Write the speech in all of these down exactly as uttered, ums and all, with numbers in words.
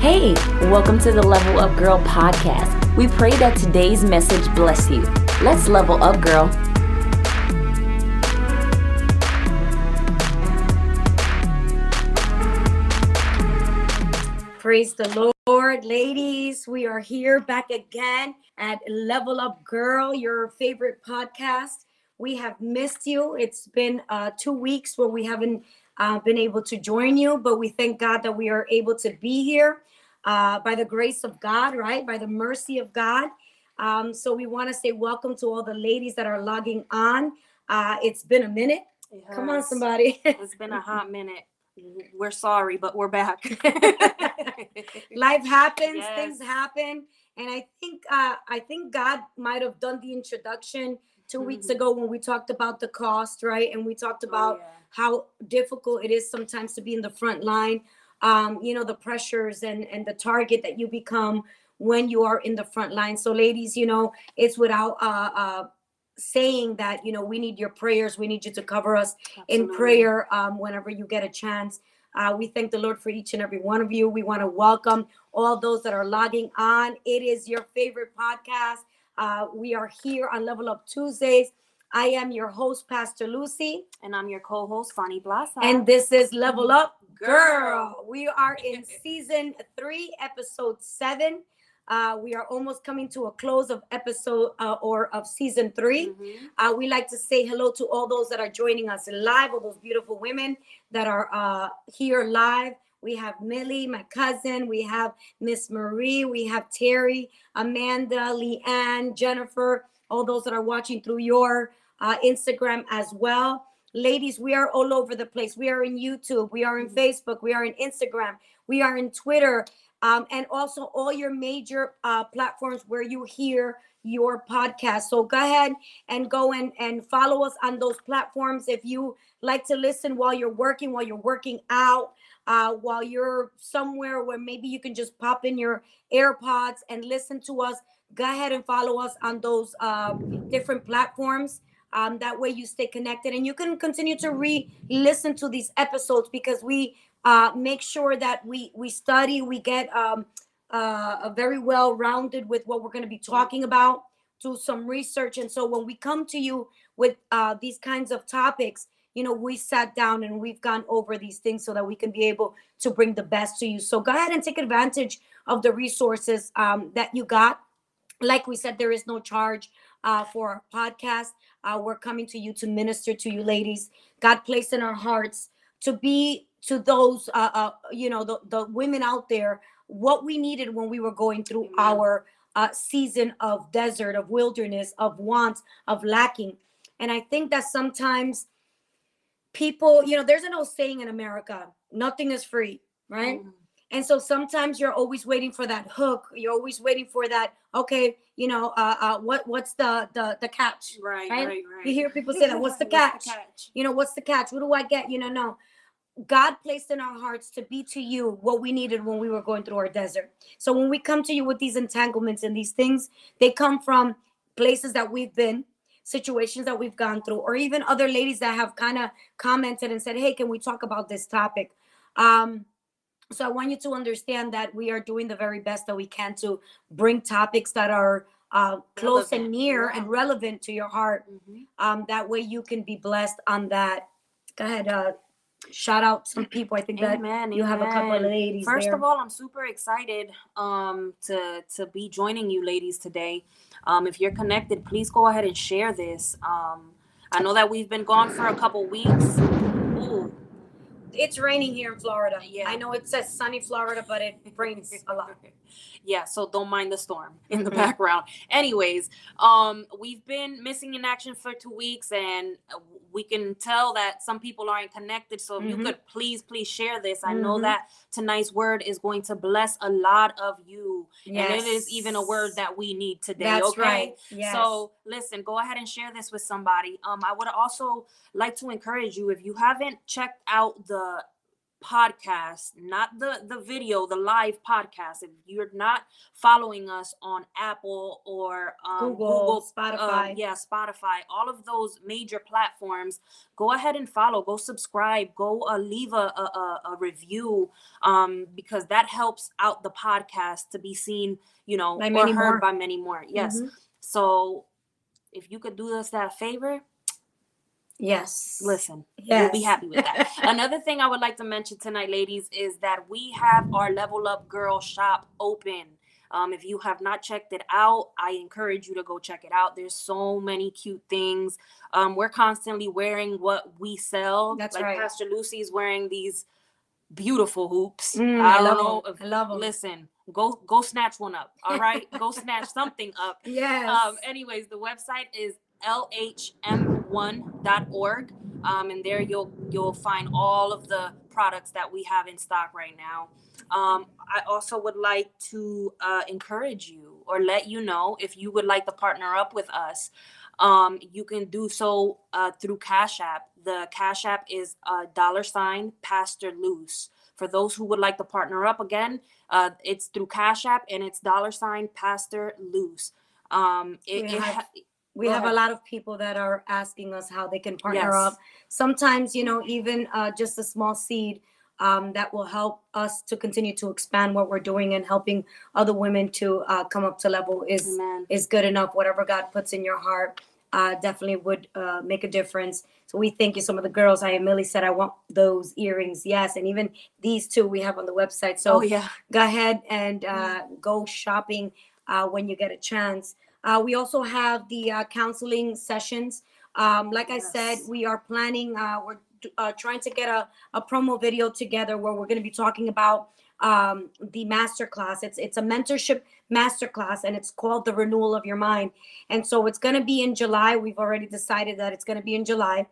Hey, welcome to the Level Up Girl podcast. We pray that today's message bless you. Let's level up, girl. Praise the Lord, ladies. We are here back again at Level Up Girl, your favorite podcast. We have missed you. It's been uh, two weeks where we haven't Uh, been able to join you, but we thank God that we are able to be here uh, by the grace of God, right? By the mercy of God. Um, so we want to say welcome to all the ladies that are logging on. Uh, it's been a minute. Yes. Come on, somebody. It's been a hot minute. We're sorry, but we're back. Life happens. Yes. Things happen. And I think uh, I think God might have done the introduction two weeks mm-hmm. ago when we talked about the cost, right? And we talked about oh, yeah. how difficult it is sometimes to be in the front line, um, you know, the pressures and, and the target that you become when you are in the front line. So ladies, you know, it's without uh, uh, saying that, you know, we need your prayers. We need you to cover us Absolutely. in prayer um, whenever you get a chance. Uh, we thank the Lord for each and every one of you. We want to welcome all those that are logging on. It is your favorite podcast. Uh, we are here on Level Up Tuesdays. I am your host, Pastor Lucy. And I'm your co-host, Fanny Blasso. And this is Level Up Girl. Girl. We are in season three, episode seven. Uh, we are almost coming to a close of episode uh, or of season three. Mm-hmm. Uh, we like to say hello to all those that are joining us live, all those beautiful women that are uh, here live. We have Millie, my cousin. We have Miss Marie. We have Terry, Amanda, Leanne, Jennifer, all those that are watching through your Uh, Instagram as well. Ladies, we are all over the place. We are in YouTube. We are in Facebook. We are in Instagram. We are in Twitter. Um, and also all your major uh, platforms where you hear your podcast. So go ahead and go and, and follow us on those platforms. If you like to listen while you're working, while you're working out, uh, while you're somewhere where maybe you can just pop in your AirPods and listen to us, go ahead and follow us on those uh, different platforms. Um, that way you stay connected and you can continue to re-listen to these episodes because we uh, make sure that we we study, we get um, uh, a very well-rounded with what we're going to be talking about, do some research. And so when we come to you with uh, these kinds of topics, you know, we sat down and we've gone over these things so that we can be able to bring the best to you. So go ahead and take advantage of the resources um, that you got. Like we said, there is no charge uh, for our podcast. Uh, we're coming to you to minister to you, ladies. God placed in our hearts to be to those, uh, uh, you know, the, the women out there, what we needed when we were going through Amen. our uh, season of desert, of wilderness, of wants, of lacking. And I think that sometimes people, you know, there's an old saying in America, nothing is free, right? Mm. And so sometimes you're always waiting for that hook. You're always waiting for that. Okay, you know, uh, uh, what what's the the the catch? Right, right, right. right. You hear people say that. What's the catch? the catch? You know, what's the catch? What do I get? You know, no. God placed in our hearts to be to you what we needed when we were going through our desert. So when we come to you with these entanglements and these things, they come from places that we've been, situations that we've gone through, or even other ladies that have kind of commented and said, "Hey, can we talk about this topic?" Um, So I want you to understand that we are doing the very best that we can to bring topics that are uh, close relevant. and near wow. and relevant to your heart. Mm-hmm. Um, that way you can be blessed on that. Go ahead. Uh, shout out some people. I think amen, that you amen. have a couple of ladies First there. of all, I'm super excited um, to, to be joining you ladies today. Um, if you're connected, please go ahead and share this. Um, I know that we've been gone for a couple weeks. Ooh. It's raining here in Florida. Yeah, I know it says sunny Florida, but it rains a lot. Yeah, so don't mind the storm in the background. Anyways, um, we've been missing in action for two weeks, and we can tell that some people aren't connected. So if mm-hmm. you could please, please share this. I mm-hmm. know that tonight's word is going to bless a lot of you. Yes. And it is even a word that we need today. That's okay? right. Yes. So listen, go ahead and share this with somebody. Um, I would also like to encourage you, if you haven't checked out the podcast, not the, the video, the live podcast. If you're not following us on Apple or um, Google, Google, Spotify, um, yeah, Spotify, all of those major platforms, go ahead and follow, go subscribe, go uh, leave a, a, a review um, because that helps out the podcast to be seen, you know, by or heard more. by many more. Yes. Mm-hmm. So if you could do us that favor, Yes. Listen, yes. you'll be happy with that. Another thing I would like to mention tonight, ladies, is that we have our Level Up Girl shop open. Um, if you have not checked it out, I encourage you to go check it out. There's so many cute things. Um, we're constantly wearing what we sell. That's like right. Pastor Lucy is wearing these beautiful hoops. Mm, I, I love know them. If, I love them. Listen. Go go snatch one up. All right. Go snatch something up. Yes. Um, anyways, the website is L H M one dot org. Um, and there you'll you'll find all of the products that we have in stock right now. Um, I also would like to uh, encourage you or let you know if you would like to partner up with us. Um, you can do so uh, through Cash App. The Cash App is uh, dollar sign Pastor Luce. For those who would like to partner up again, uh, it's through Cash App and it's dollar sign Pastor Luce. Um, it, we it have, ha- we have a lot of people that are asking us how they can partner yes. up. Sometimes, you know, even uh, just a small seed um, that will help us to continue to expand what we're doing and helping other women to uh, come up to level is, is good enough. Whatever God puts in your heart uh, definitely would uh, make a difference. So we thank you. Some of the girls, I immediately said, I want those earrings. Yes. And even these two we have on the website. So oh, yeah. go ahead and uh, go shopping uh, when you get a chance. Uh, we also have the uh, counseling sessions. Um, like yes. I said, we are planning, uh, we're uh, trying to get a, a promo video together where we're going to be talking about um, the masterclass. It's, it's a mentorship masterclass and it's called The Renewal of Your Mind. And so it's going to be in July. We've already decided that it's going to be in July.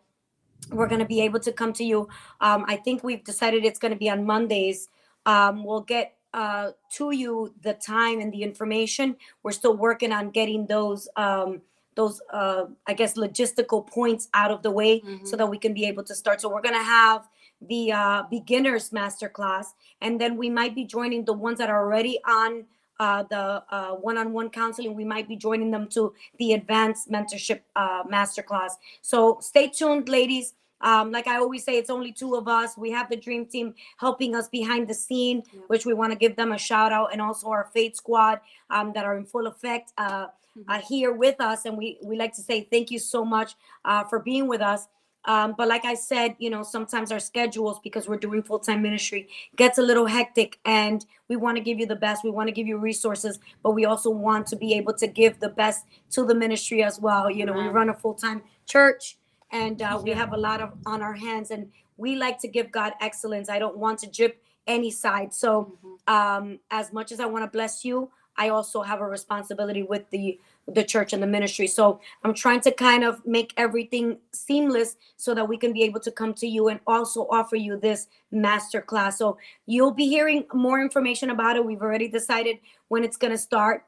We're going to be able to come to you. Um, I think we've decided it's going to be on Mondays. Um, we'll get uh, to you the time and the information. We're still working on getting those, um, those uh, I guess, logistical points out of the way mm-hmm. so that we can be able to start. So we're going to have the uh, beginners masterclass, and then we might be joining the ones that are already on Uh, the uh, one-on-one counseling. We might be joining them to the advanced mentorship uh, masterclass. So stay tuned, ladies. Um, like I always say, it's only two of us. We have the dream team helping us behind the scene, yeah. which we want to give them a shout out, and also our Faith Squad um, that are in full effect uh, mm-hmm. uh, here with us. And we, we like to say thank you so much uh, for being with us. Um, but like I said, you know, sometimes our schedules, because we're doing full-time ministry, gets a little hectic, and we want to give you the best. We want to give you resources, but we also want to be able to give the best to the ministry as well. You know, Amen. We run a full-time church, and uh, yeah. we have a lot of on our hands, and we like to give God excellence. I don't want to drip any side. So mm-hmm. um, as much as I want to bless you, I also have a responsibility with the the church and the ministry. So I'm trying to kind of make everything seamless so that we can be able to come to you and also offer you this masterclass. So you'll be hearing more information about it. We've already decided when it's going to start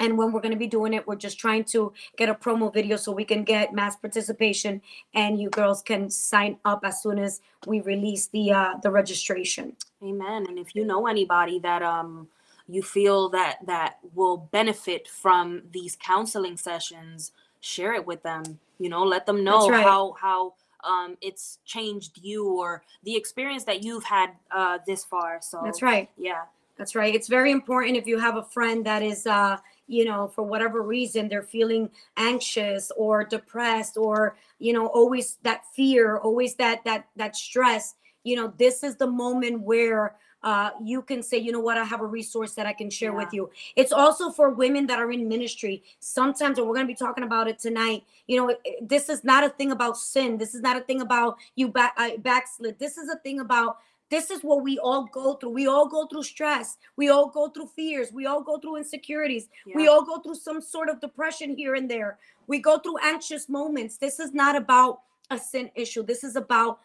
and when we're going to be doing it. We're just trying to get a promo video so we can get mass participation, and you girls can sign up as soon as we release the uh, the registration. Amen. And if you know anybody that um you feel that that will benefit from these counseling sessions, share it with them, you know, let them know right. how, how um, it's changed you or the experience that you've had uh, this far. So that's right. Yeah, that's right. It's very important if you have a friend that is, uh, you know, for whatever reason, they're feeling anxious or depressed or, you know, always that fear, always that, that, that stress, you know, this is the moment where Uh, you can say, you know what, I have a resource that I can share yeah. with you. It's also for women that are in ministry. Sometimes, and we're going to be talking about it tonight, you know, it, it, this is not a thing about sin. This is not a thing about you back, uh, backslid. This is a thing about, this is what we all go through. We all go through stress. We all go through fears. We all go through insecurities. Yeah. We all go through some sort of depression here and there. We go through anxious moments. This is not about a sin issue. This is about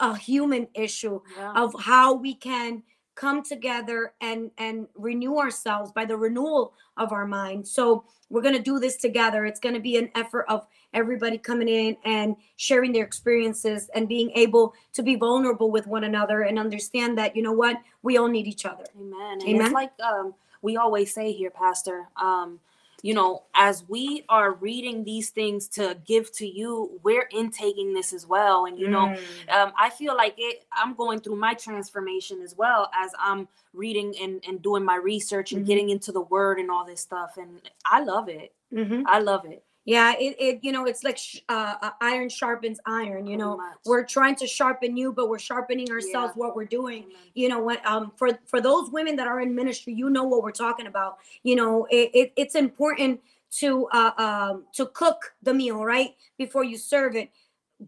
a human issue yeah. of how we can come together and, and renew ourselves by the renewal of our mind. So we're going to do this together. It's going to be an effort of everybody coming in and sharing their experiences and being able to be vulnerable with one another and understand that, you know what, we all need each other. Amen. And Amen. It's like um, we always say here, Pastor, um, you know, as we are reading these things to give to you, we're intaking this as well. And, you know, mm. um, I feel like it, I'm going through my transformation as well as I'm reading and, and doing my research and mm-hmm. getting into the word and all this stuff. And I love it. Mm-hmm. I love it. Yeah, it, it you know, it's like sh- uh, iron sharpens iron, you know, we're trying to sharpen you, but we're sharpening ourselves yeah. what we're doing. Amen. You know what, um, for, for those women that are in ministry, you know what we're talking about. You know, it, it it's important to uh, um, to cook the meal right before you serve it.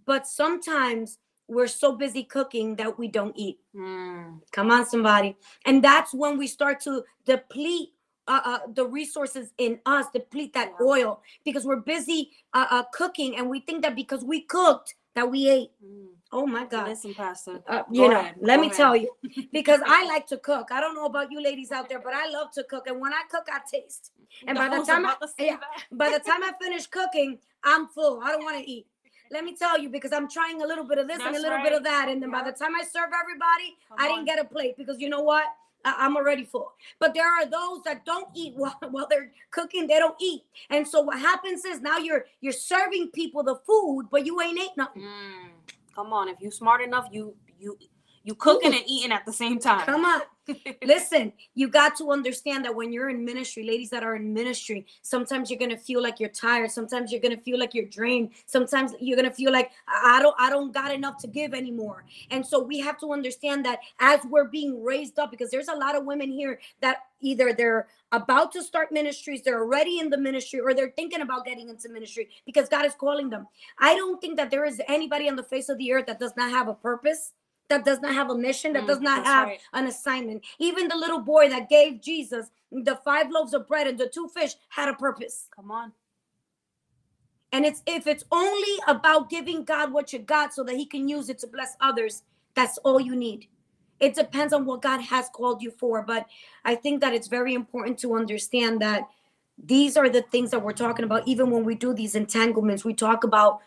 But sometimes we're so busy cooking that we don't eat. Mm. Come on, somebody. And that's when we start to deplete Uh, uh, the resources in us, deplete that yeah. oil, because we're busy uh, uh, cooking, and we think that because we cooked that we ate. Mm. Oh my God! Listen, Pastor. Uh, you know, ahead. Let Go me ahead. Tell you, because I like to cook. I don't know about you ladies out there, but I love to cook, and when I cook, I taste. And no, by the time I, yeah, by the time I finish cooking, I'm full. I don't want to eat. Let me tell you, because I'm trying a little bit of this That's and a little right. bit of that, and then yeah. by the time I serve everybody, Come I on. Didn't get a plate because you know what? I'm already full. But there are those that don't eat while, while they're cooking. They don't eat. And so what happens is now you're you're serving people the food, but you ain't ate nothing. Mm, come on. If you're smart enough, you you you cooking Ooh. And eating at the same time. Come on. Listen, you got to understand that when you're in ministry, ladies that are in ministry, sometimes you're going to feel like you're tired. Sometimes you're going to feel like you're drained. Sometimes you're going to feel like I don't I don't got enough to give anymore. And so we have to understand that as we're being raised up, because there's a lot of women here that either they're about to start ministries, they're already in the ministry, or they're thinking about getting into ministry because God is calling them. I don't think that there is anybody on the face of the earth that does not have a purpose, that does not have a mission, that mm, does not have right. an assignment. Even the little boy that gave Jesus the five loaves of bread and the two fish had a purpose. Come on. And it's if it's only about giving God what you got so that he can use it to bless others, that's all you need. It depends on what God has called you for. But I think that it's very important to understand that these are the things that we're talking about. Even when we do these entanglements, we talk about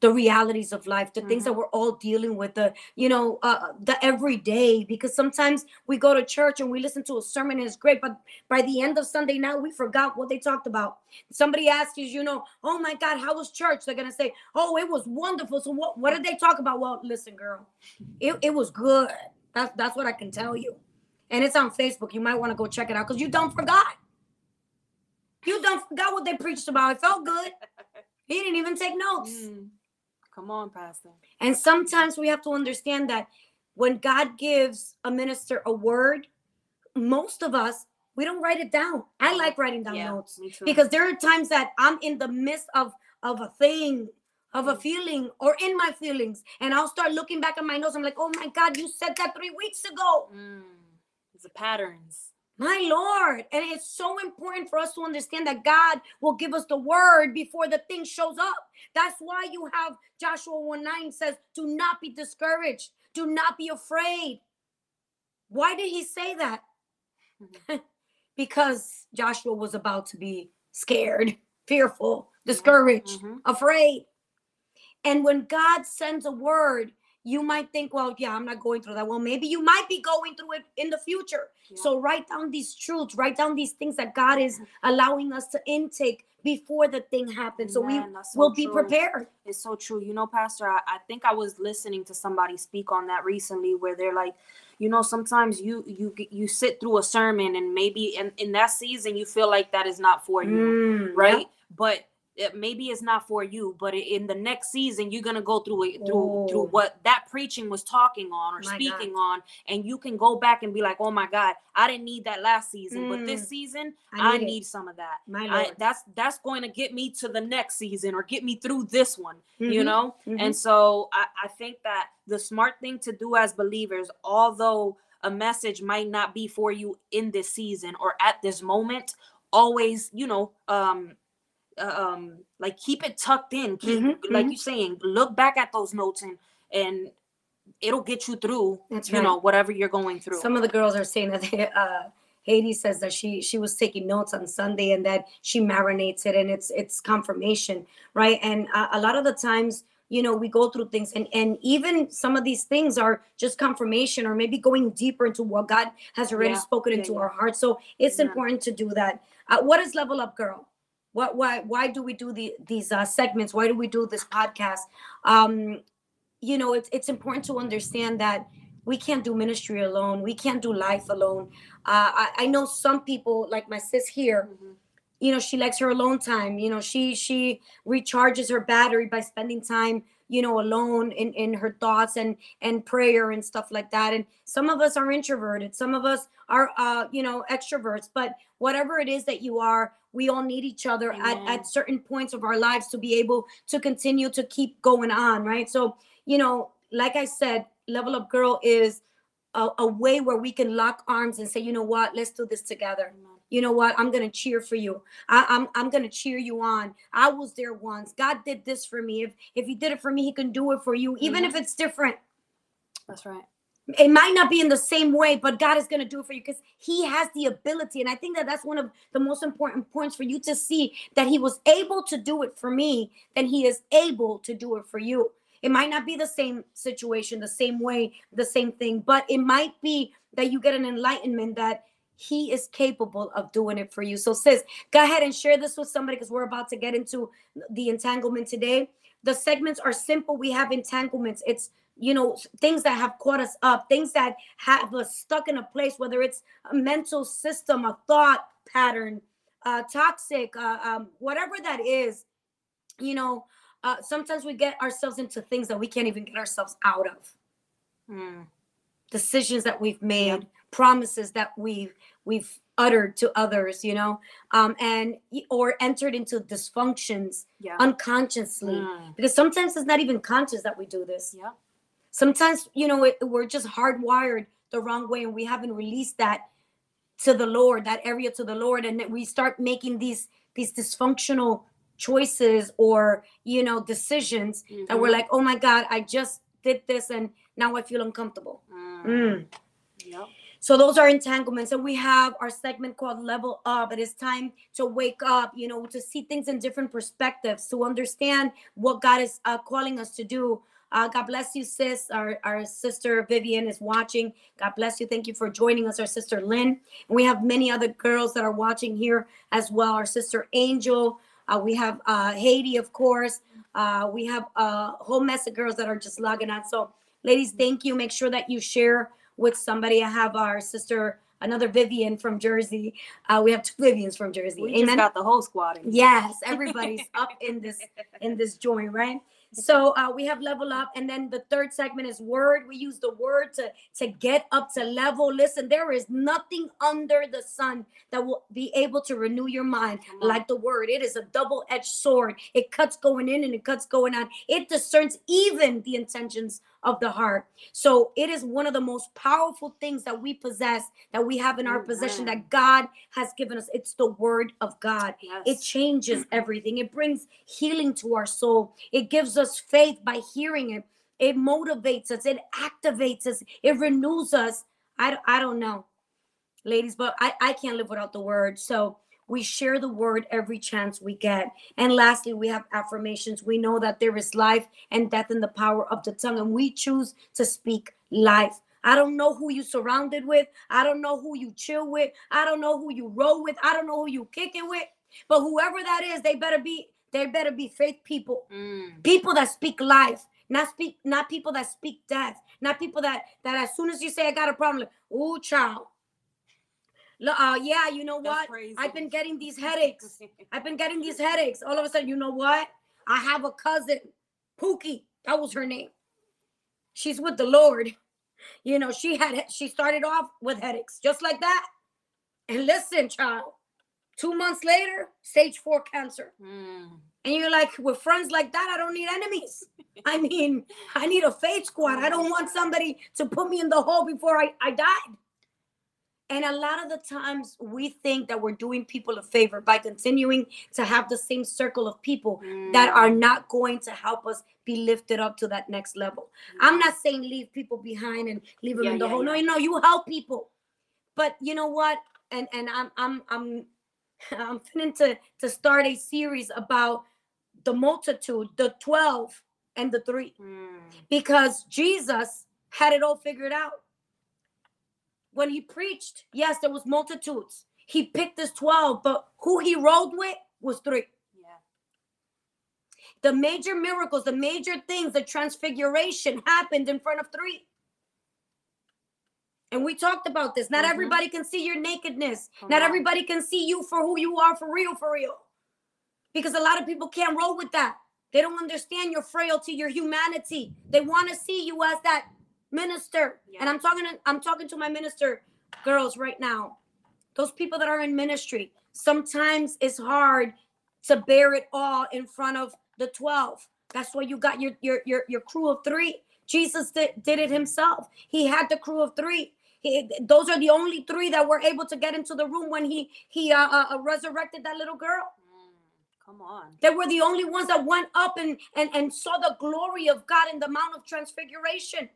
the realities of life, the mm-hmm. things that we're all dealing with, the, you know, uh, the everyday, because sometimes we go to church and we listen to a sermon and it's great, but by the end of Sunday night, we forgot what they talked about. Somebody asks you, you know, oh my God, how was church? They're going to say, oh, it was wonderful. So what, what did they talk about? Well, listen, girl, it, it was good. That's, that's what I can tell you. And it's on Facebook. You might want to go check it out because you don't forgot. You don't forgot what they preached about. It felt good. He didn't even take notes. Mm. Come on, Pastor. And sometimes we have to understand that when God gives a minister a word, most of us, we don't write it down. I like writing down yeah, notes because there are times that I'm in the midst of, of a thing, of a feeling, or in my feelings. And I'll start looking back at my notes. I'm like, oh my God, you said that three weeks ago. Mm, it's a patterns. My Lord. And it's so important for us to understand that God will give us the word before the thing shows up. That's why you have Joshua one nine says, do not be discouraged. Do not be afraid. Why did he say that? Mm-hmm. Because Joshua was about to be scared, fearful, discouraged, mm-hmm. afraid. And when God sends a word, you might think, well, yeah, I'm not going through that. Well, maybe you might be going through it in the future. Yeah. So write down these truths, write down these things that God is allowing us to intake before the thing happens. So Man, we so will true. Be prepared. It's so true. You know, Pastor, I, I think I was listening to somebody speak on that recently where they're like, you know, sometimes you you you sit through a sermon and maybe in, in that season, you feel like that is not for you, mm, right? Yeah. But It, maybe it's not for you, but in the next season, you're going to go through it, through Ooh. Through what that preaching was talking on or my speaking God. On. And you can go back and be like, oh my God, I didn't need that last season, mm. but this season, I, I need some of that. My I, that's, that's going to get me to the next season or get me through this one, mm-hmm. you know? Mm-hmm. And so I, I think that the smart thing to do as believers, although a message might not be for you in this season or at this moment, always, you know, um, um like keep it tucked in, keep, mm-hmm, like mm-hmm. you're saying, look back at those notes and and it'll get you through, That's you right. know, whatever you're going through. Some of the girls are saying that they, uh, Haiti says that she she was taking notes on Sunday and that she marinates it, and it's it's confirmation, right? And uh, a lot of the times, you know, we go through things, and and even some of these things are just confirmation, or maybe going deeper into what God has already yeah. spoken yeah, into yeah. our hearts. So it's yeah. important to do that. Uh, what is Level Up Girl? What why why do we do the these uh, segments? Why do we do this podcast? Um, you know, it's it's important to understand that we can't do ministry alone. We can't do life alone. Uh, I, I know some people, like my sis here, mm-hmm. you know, she likes her alone time. You know, she she recharges her battery by spending time, you know, alone in, in her thoughts and, and prayer and stuff like that. And some of us are introverted. Some of us are, uh, you know, extroverts. But whatever it is that you are, we all need each other at, at certain points of our lives to be able to continue to keep going on, right? So, you know, like I said, Level Up Girl is a, a way where we can lock arms and say, you know what, let's do this together. Amen. You know what, I'm going to cheer for you. I, I'm I'm going to cheer you on. I was there once. God did this for me. If if he did it for me, he can do it for you, even mm-hmm. if it's different. That's right. It might not be in the same way, but God is going to do it for you because he has the ability. And I think that that's one of the most important points for you to see, that he was able to do it for me, then he is able to do it for you. It might not be the same situation, the same way, the same thing, but it might be that you get an enlightenment that he is capable of doing it for you. So sis, go ahead and share this with somebody because we're about to get into the entanglement today. The segments are simple. We have entanglements. It's, you know, things that have caught us up, things that have us stuck in a place, whether it's a mental system, a thought pattern, uh, toxic, uh, um, whatever that is, you know, Uh, sometimes we get ourselves into things that we can't even get ourselves out of. Mm. Decisions that we've made, yeah. promises that we've we've uttered to others, you know, um, and or entered into dysfunctions yeah. unconsciously. Mm. Because sometimes it's not even conscious that we do this. Yeah. Sometimes, you know, it, we're just hardwired the wrong way, and we haven't released that to the Lord, that area to the Lord, and we start making these these dysfunctional choices or, you know, decisions mm-hmm. that we're like, oh my God, I just did this and now I feel uncomfortable. Mm. Mm. Yep. So those are entanglements. And we have our segment called Level Up. It is time to wake up, you know, to see things in different perspectives, to understand what God is uh, calling us to do. Uh, God bless you, sis. Our, our sister Vivian is watching. God bless you. Thank you for joining us, our sister Lynn. And we have many other girls that are watching here as well. Our sister Angel. Uh, we have uh, Haiti, of course. Uh, we have a whole mess of girls that are just logging on. So, ladies, thank you. Make sure that you share with somebody. I have our sister, another Vivian from Jersey. Uh, we have two Vivians from Jersey. We Amen. Just got the whole squad. In. Yes, everybody's up in this in this joint, right? So uh, we have Level Up, and then the third segment is Word. We use the Word to to get up to level. Listen, there is nothing under the sun that will be able to renew your mind like the Word. It is a double-edged sword. It cuts going in and it cuts going out. It discerns even the intentions of the heart. So it is one of the most powerful things that we possess, that we have in our Amen. Possession, that God has given us. It's the Word of God. Yes. It changes everything. It brings healing to our soul. It gives us faith by hearing it. It motivates us. It activates us. It renews us. I, I don't know, ladies, but I, I can't live without the Word. So we share the Word every chance we get. And lastly, we have affirmations. We know that there is life and death in the power of the tongue, and we choose to speak life. I don't know who you surrounded with. I don't know who you chill with. I don't know who you roll with. I don't know who you kick it with. But whoever that is, they better be they better be faith people. Mm. People that speak life, not speak not people that speak death, not people that that as soon as you say I got a problem, like, ooh, child. Uh, yeah, you know what? I've been getting these headaches. I've been getting these headaches. All of a sudden, you know what? I have a cousin, Pookie. That was her name. She's with the Lord. You know, she had she started off with headaches just like that. And listen, child, two months later, stage four cancer. Mm. And you're like, with friends like that, I don't need enemies. I mean, I need a faith squad. I don't want somebody to put me in the hole before I, I died. And a lot of the times we think that we're doing people a favor by continuing to have the same circle of people mm. that are not going to help us be lifted up to that next level. Mm. I'm not saying leave people behind and leave them yeah, in the yeah, hole. Yeah. No, no, you help people. But you know what? And and I'm I'm I'm I'm finna to, to start a series about the multitude, the twelve and the three. Mm. Because Jesus had it all figured out. When he preached, yes, there was multitudes. He picked his twelve, but who he rolled with was three. Yeah. The major miracles, the major things, the transfiguration happened in front of three. And we talked about this. Not mm-hmm. everybody can see your nakedness. Come Not on. Everybody can see you for who you are, for real, for real. Because a lot of people can't roll with that. They don't understand your frailty, your humanity. They want to see you as that minister. Yeah. And I'm talking to, I'm talking to my minister girls right now. Those people that are in ministry, sometimes it's hard to bear it all in front of the twelve. That's why you got your your your, your crew of three. Jesus did, did it himself. He had the crew of three. He, those are the only three that were able to get into the room when he he uh, uh, resurrected that little girl. Come on. They were the only ones that went up and, and, and saw the glory of God in the Mount of Transfiguration,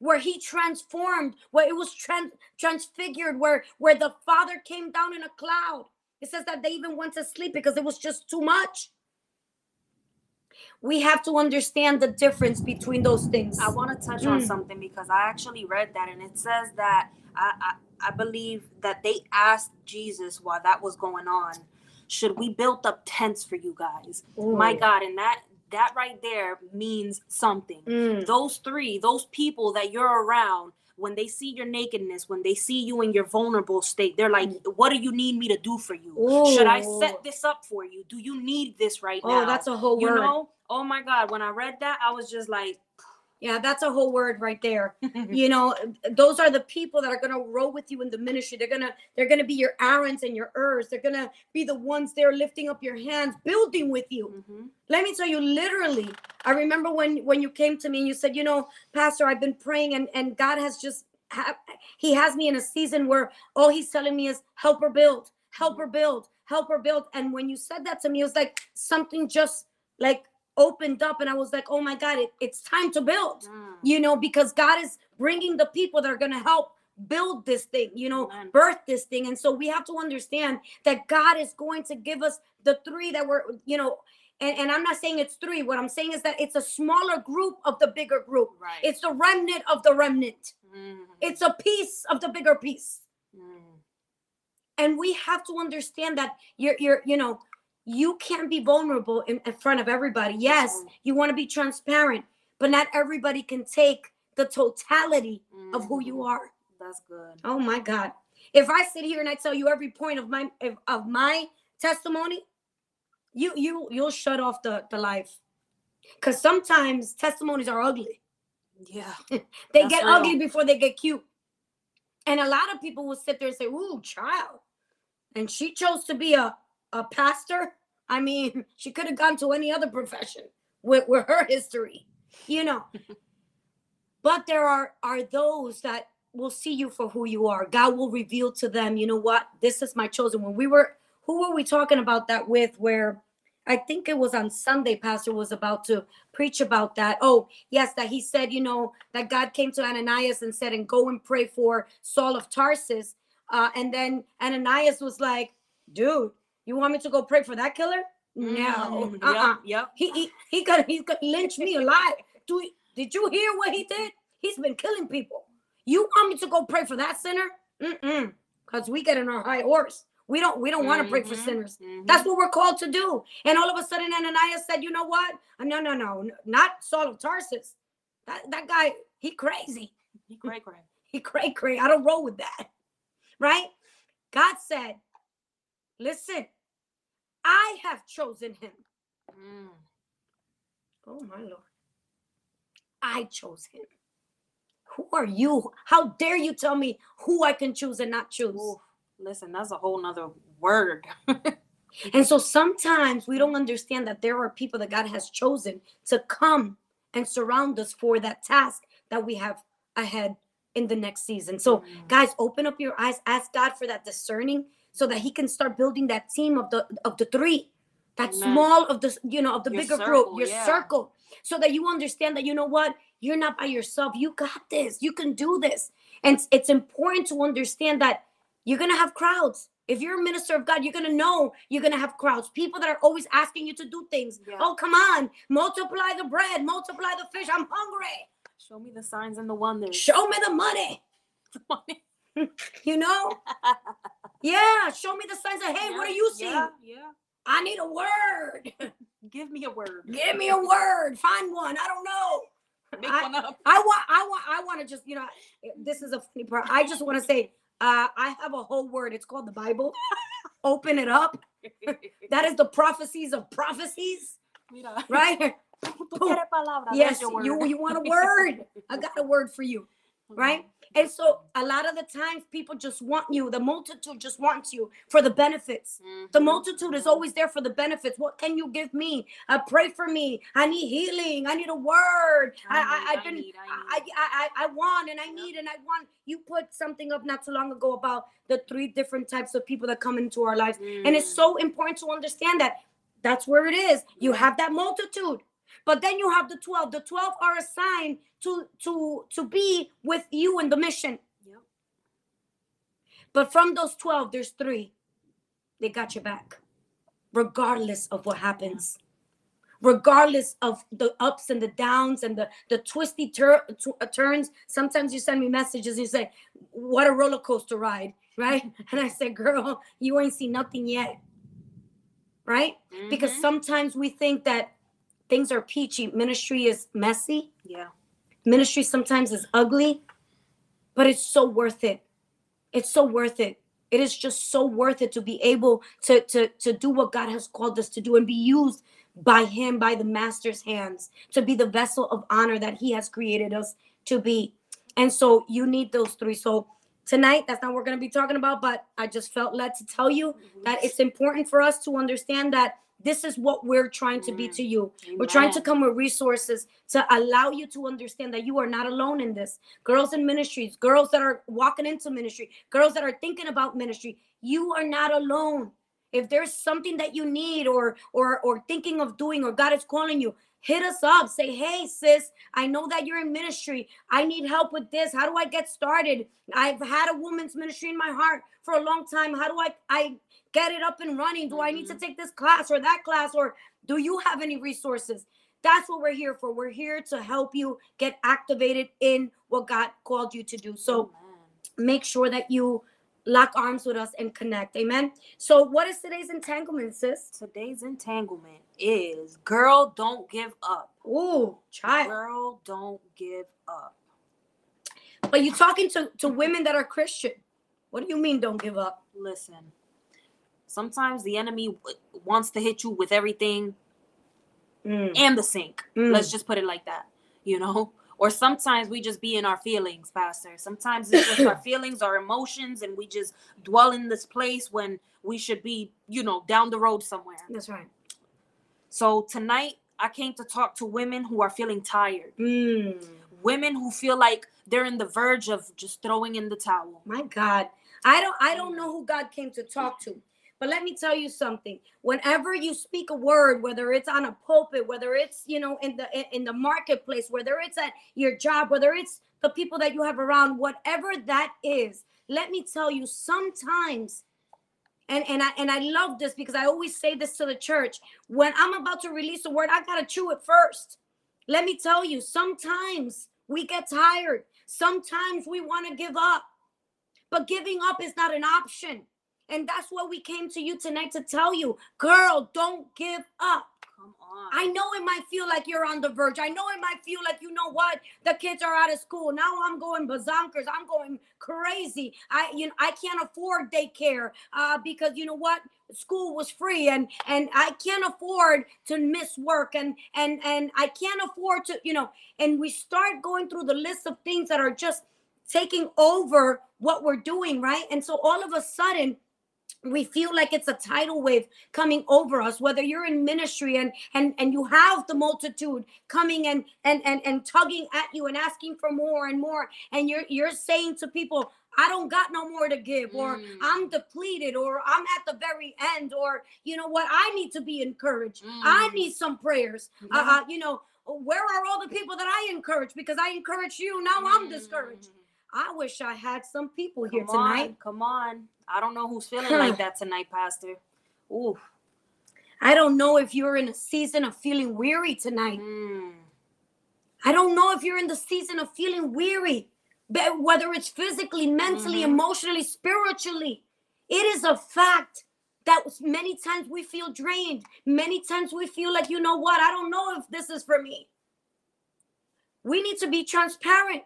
where he transformed, where it was trans- transfigured, where, where the Father came down in a cloud. It says that they even went to sleep because it was just too much. We have to understand the difference between those things. I want to touch mm. on something because I actually read that, and it says that I, I, I believe that they asked Jesus while that was going on, should we build up tents for you guys? Ooh. My God, and that that right there means something. Mm. Those three, those people that you're around, when they see your nakedness, when they see you in your vulnerable state, they're like, what do you need me to do for you? Ooh. Should I set this up for you? Do you need this right oh, now? Oh, that's a whole word. You know? Oh, my God. When I read that, I was just like, yeah, that's a whole word right there. You know, those are the people that are going to roll with you in the ministry. They're going to they're going to be your Aarons and your Urs. They're going to be the ones there lifting up your hands, building with you. Mm-hmm. Let me tell you, literally, I remember when, when you came to me and you said, you know, Pastor, I've been praying and, and God has just, ha- he has me in a season where all he's telling me is help her build, help her build, help her build. And when you said that to me, it was like something just like, opened up, and I was like, oh my God, it, it's time to build, mm. you know, because God is bringing the people that are going to help build this thing, you know, Amen. Birth this thing. And so we have to understand that God is going to give us the three that were, you know, and, and I'm not saying it's three. What I'm saying is that it's a smaller group of the bigger group. Right. It's the remnant of the remnant. Mm. It's a piece of the bigger piece. Mm. And we have to understand that you're, you're, you know, you can't be vulnerable in, in front of everybody. Yes, you want to be transparent, but not everybody can take the totality mm-hmm. of who you are. That's good. Oh my God. If I sit here and I tell you every point of my of my testimony, you you you'll shut off the, the life. Because sometimes testimonies are ugly. Yeah. They get real. Ugly before they get cute. And a lot of people will sit there and say, ooh, child. And she chose to be a A pastor. I mean, she could have gone to any other profession with, with her history, you know. But there are are those that will see you for who you are. God will reveal to them, you know what? This is my chosen. When we were, who were we talking about that with? Where I think it was on Sunday, Pastor was about to preach about that. Oh, yes, that he said, you know, that God came to Ananias and said, and go and pray for Saul of Tarsus. Uh, and then Ananias was like, dude, you want me to go pray for that killer? No. Mm, uh-uh. Yep, yep. He he he could he could lynch me alive. Do did you hear what he did? He's been killing people. You want me to go pray for that sinner? Mm-mm. Because we get in our high horse. We don't we don't mm-hmm. want to pray for sinners. Mm-hmm. That's what we're called to do. And all of a sudden, Ananias said, you know what? No, no, no. Not Saul of Tarsus. That that guy, he crazy. He cray cray. He cray cray. I don't roll with that. Right? God said, listen. I have chosen him. Mm. Oh, my Lord. I chose him. Who are you? How dare you tell me who I can choose and not choose? Ooh, listen, that's a whole nother word. And so sometimes we don't understand that there are people that God has chosen to come and surround us for that task that we have ahead in the next season. So mm-hmm. guys, open up your eyes, ask God for that discerning so that he can start building that team of the of the three, that Amen. Small of the, you know, of the your bigger circle, group, your yeah. circle, so that you understand that, you know what, you're not by yourself. You got this. You can do this. And it's important to understand that you're going to have crowds. If you're a minister of God, you're going to know you're going to have crowds. People that are always asking you to do things. Yeah. Oh, come on. Multiply the bread. Multiply the fish. I'm hungry. Show me the signs and the wonders. Show me the money. The money. You know? Yeah. Show me the signs of, hey, yeah, what are you seeing? Yeah, yeah. I need a word. Give me a word. Give me a word. Find one. I don't know. Make I, one up. I want, I want, I want to just, you know, this is a funny part. I just want to say, uh, I have a whole word. It's called the Bible. Open it up. That is the prophecies of prophecies. Mira. Right? Yes, you, you want a word. I got a word for you. Right? And so a lot of the times people just want you. The multitude just wants you for the benefits. Mm-hmm. The multitude is always there for the benefits. What can you give me? Uh, pray for me. I need healing. I need a word. I I, I, I, I, need, I, need. I, I, I want and I need and I want. You put something up not too long ago about the three different types of people that come into our lives. Mm. And it's so important to understand that that's where it is. You have that multitude. But then you have the twelve. The twelve are assigned to to to be with you in the mission. Yep. But from those twelve, there's three. They got your back, regardless of what happens, yeah. regardless of the ups and the downs and the the twisty tur- t- turns. Sometimes you send me messages and you say, "What a roller coaster ride!" Right? And I say, "Girl, you ain't seen nothing yet." Right? Mm-hmm. Because sometimes we think that things are peachy. Ministry is messy. Yeah. Ministry sometimes is ugly, but it's so worth it. It's so worth it. It is just so worth it to be able to, to, to do what God has called us to do and be used by him, by the master's hands, to be the vessel of honor that he has created us to be. And so you need those three. So tonight, that's not what we're going to be talking about, but I just felt led to tell you mm-hmm. that it's important for us to understand that this is what we're trying to be to you. Amen. We're trying to come with resources to allow you to understand that you are not alone in this. Girls in ministries, girls that are walking into ministry, girls that are thinking about ministry, you are not alone. If there's something that you need or or or thinking of doing or God is calling you, hit us up. Say, hey, sis, I know that you're in ministry. I need help with this. How do I get started? I've had a woman's ministry in my heart for a long time. How do I... I get it up and running? Do mm-hmm. I need to take this class or that class? Or do you have any resources? That's what we're here for. We're here to help you get activated in what God called you to do. So Amen. Make sure that you lock arms with us and connect. Amen. So what is today's entanglement, sis? Today's entanglement is girl, don't give up. Ooh, child. Girl, don't give up. But you're talking to, to women that are Christian. What do you mean don't give up? Listen. Sometimes the enemy w- wants to hit you with everything mm. and the sink. Mm. Let's just put it like that, you know? Or sometimes we just be in our feelings, Pastor. Sometimes it's just our feelings, our emotions, and we just dwell in this place when we should be, you know, down the road somewhere. That's right. So tonight I came to talk to women who are feeling tired. Mm. Women who feel like they're in the verge of just throwing in the towel. My God. I don't, I don't know who God came to talk to. But let me tell you something. Whenever you speak a word, whether it's on a pulpit, whether it's, you know, in the in the marketplace, whether it's at your job, whether it's the people that you have around, whatever that is, let me tell you, sometimes, and, and I and I love this because I always say this to the church, when I'm about to release a word, I gotta chew it first. Let me tell you, sometimes we get tired. Sometimes we want to give up, but giving up is not an option. And that's what we came to you tonight to tell you. Girl, don't give up. Come on. I know it might feel like you're on the verge. I know it might feel like, you know what? The kids are out of school. Now I'm going bazonkers. I'm going crazy. I you know, I can't afford daycare uh, because, you know what? School was free and, and I can't afford to miss work and, and, and I can't afford to, you know. And we start going through the list of things that are just taking over what we're doing, right? And so all of a sudden, We feel like it's a tidal wave coming over us, whether you're in ministry and and and you have the multitude coming and and and, and tugging at you and asking for more and more, and you're you're saying to people, I don't got no more to give, or mm. I'm depleted, or I'm at the very end, or you know what, I need to be encouraged. Mm. I need some prayers. Yeah. Uh, uh, you know, where are all the people that I encourage? Because I encourage you, now mm. I'm discouraged. I wish I had some people come here tonight. On, come on. I don't know who's feeling like that tonight, Pastor. Ooh. I don't know if you're in a season of feeling weary tonight. Mm. I don't know if you're in the season of feeling weary. Whether it's physically, mentally, mm-hmm. emotionally, spiritually, it is a fact that many times we feel drained. Many times we feel like, you know what? I don't know if this is for me. We need to be transparent.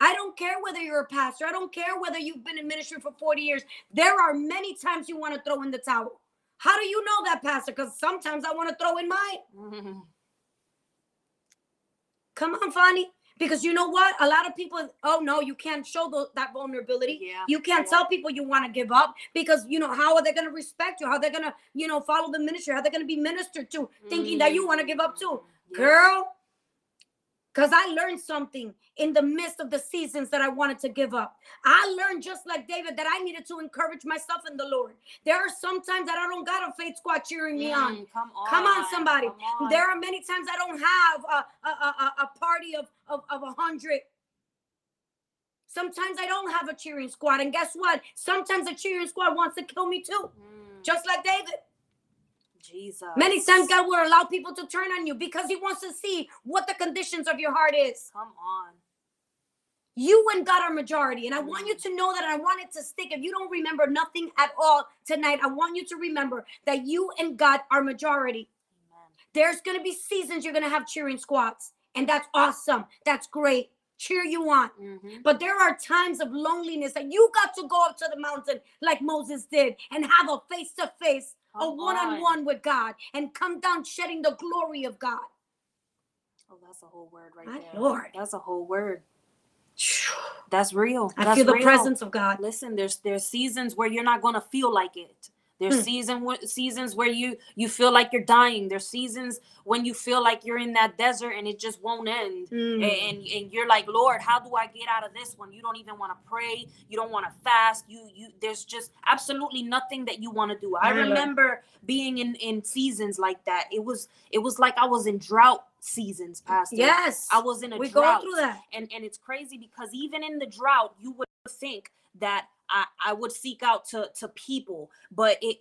I don't care whether you're a pastor. I don't care whether you've been in ministry for forty years. There are many times you want to throw in the towel. How do you know that, Pastor? Because sometimes I want to throw in mine. Mm-hmm. Come on, Fanny. Because you know what? A lot of people, oh no, you can't show the, that vulnerability. Yeah, you can't yeah. tell people you want to give up, because, you know, how are they going to respect you? How are they going to, you know, follow the ministry? How are they going to be ministered to, thinking mm. that you want to give up too? Yeah. Girl, because I learned something in the midst of the seasons that I wanted to give up. I learned, just like David, that I needed to encourage myself in the Lord. There are some times that I don't got a faith squad cheering me mm, on. Come on. Come on, somebody. Come on. There are many times I don't have a, a, a, a party of, of, of a hundred. Sometimes I don't have a cheering squad. And guess what? Sometimes a cheering squad wants to kill me too, mm. just like David. Jesus. Many times God will allow people to turn on you because he wants to see what the conditions of your heart is. Come on. You and God are majority. And I mm. want you to know that. I want it to stick. If you don't remember nothing at all tonight, I want you to remember that you and God are majority. Amen. There's going to be seasons you're going to have cheering squads. And that's awesome. That's great. Cheer you on. Mm-hmm. But there are times of loneliness that you got to go up to the mountain like Moses did and have a face-to-face, a one-on-one with God, and come down shedding the glory of God. Oh, that's a whole word right My there. Lord. That's a whole word. That's real. I that's feel the real. presence of God. Listen, there's there's seasons where you're not going to feel like it. There's mm. season seasons where you, you feel like you're dying. There's seasons when you feel like you're in that desert and it just won't end. Mm. And, and and you're like, Lord, how do I get out of this one? You don't even want to pray. You don't want to fast. You you there's just absolutely nothing that you want to do. I mm. remember being in, in seasons like that. It was it was like I was in drought seasons, Pastor. Yes. I was in a we drought. We go through that. And and it's crazy because even in the drought, you would think that I, I would seek out to, to people, but it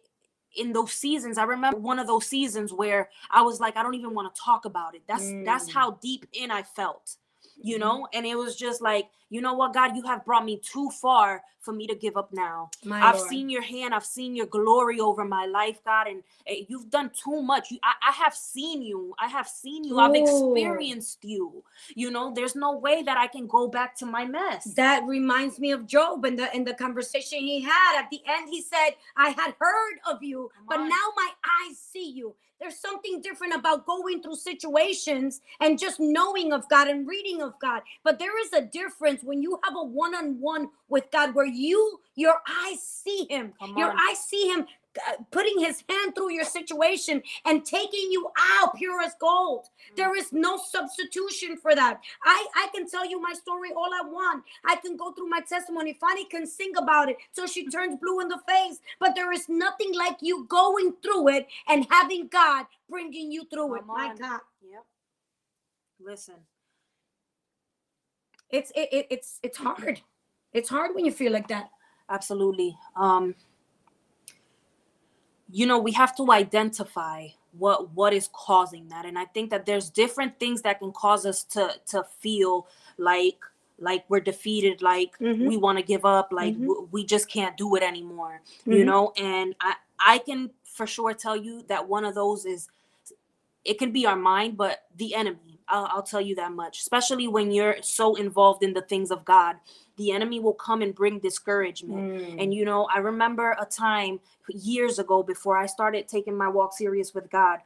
in those seasons, I remember one of those seasons where I was like, I don't even want to talk about it. That's mm. that's how deep in I felt, you know? And it was just like, you know what, God, you have brought me too far for me to give up now. My I've Lord. seen your hand. I've seen your glory over my life, God. And uh, you've done too much. You, I, I have seen you. I have seen you. Ooh. I've experienced you. You know, there's no way that I can go back to my mess. That reminds me of Job and the, and the conversation he had. At the end, he said, I had heard of you, Come but on. now my eyes see you. There's something different about going through situations and just knowing of God and reading of God. But there is a difference when you have a one-on-one with God, where you, your eyes see him, your eyes see him putting his hand through your situation and taking you out pure as gold. Mm. There is no substitution for that. I, I can tell you my story all I want. I can go through my testimony. Fanny can sing about it till she turns blue in the face. But there is nothing like you going through it and having God bringing you through it. My God. Yep. Listen. It's it, it it's it's hard. It's hard when you feel like that. Absolutely. Um, you know, we have to identify what what is causing that, and I think that there's different things that can cause us to to feel like like we're defeated, like mm-hmm. we want to give up, like mm-hmm. w- we just can't do it anymore. Mm-hmm. You know, and I I can for sure tell you that one of those is, it can be our mind, but the enemy. I'll, I'll tell you that much, especially when you're so involved in the things of God. The enemy will come and bring discouragement. Mm. And, you know, I remember a time years ago before I started taking my walk serious with God,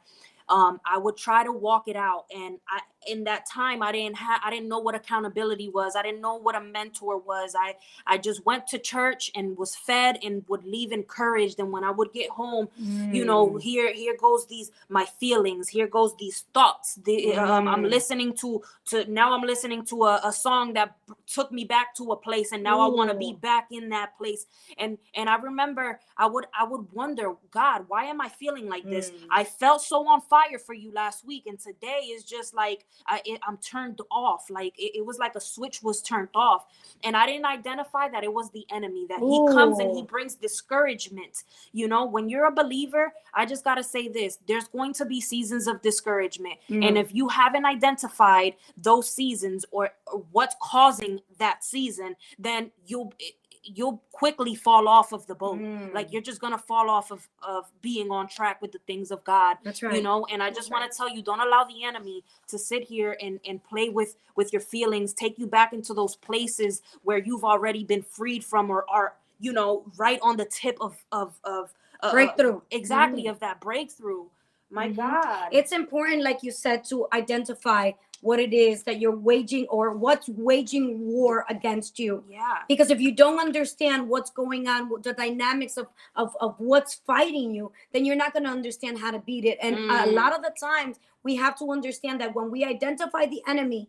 um, I would try to walk it out. And I, in that time, I didn't have, I didn't know what accountability was. I didn't know what a mentor was. I, I just went to church and was fed and would leave encouraged. And when I would get home, mm. you know, here, here goes these, my feelings, here goes these thoughts. The, mm. um, I'm listening to, to now I'm listening to a, a song that took me back to a place. And now Ooh. I want to be back in that place. And, and I remember I would, I would wonder, God, why am I feeling like this? Mm. I felt so on fire for you last week. And today is just like, I, it, I'm turned off. Like it, it was like a switch was turned off, and I didn't identify that it was the enemy, that Ooh. He comes and he brings discouragement. You know, when you're a believer, I just got to say this, there's going to be seasons of discouragement. Mm. And if you haven't identified those seasons or, or what's causing that season, then you'll, it, you'll quickly fall off of the boat. Mm. Like you're just going to fall off of, of being on track with the things of God. That's right. You know, and I just want right. to tell you, don't allow the enemy to sit here and, and play with, with your feelings, take you back into those places where you've already been freed from or are, you know, right on the tip of, of, of uh, breakthrough. Exactly. Mm. Of that breakthrough. My mm-hmm. God. It's important, like you said, to identify what it is that you're waging or what's waging war against you. Yeah. Because if you don't understand what's going on, the dynamics of, of, of what's fighting you, then you're not going to understand how to beat it. And mm. a lot of the times we have to understand that when we identify the enemy,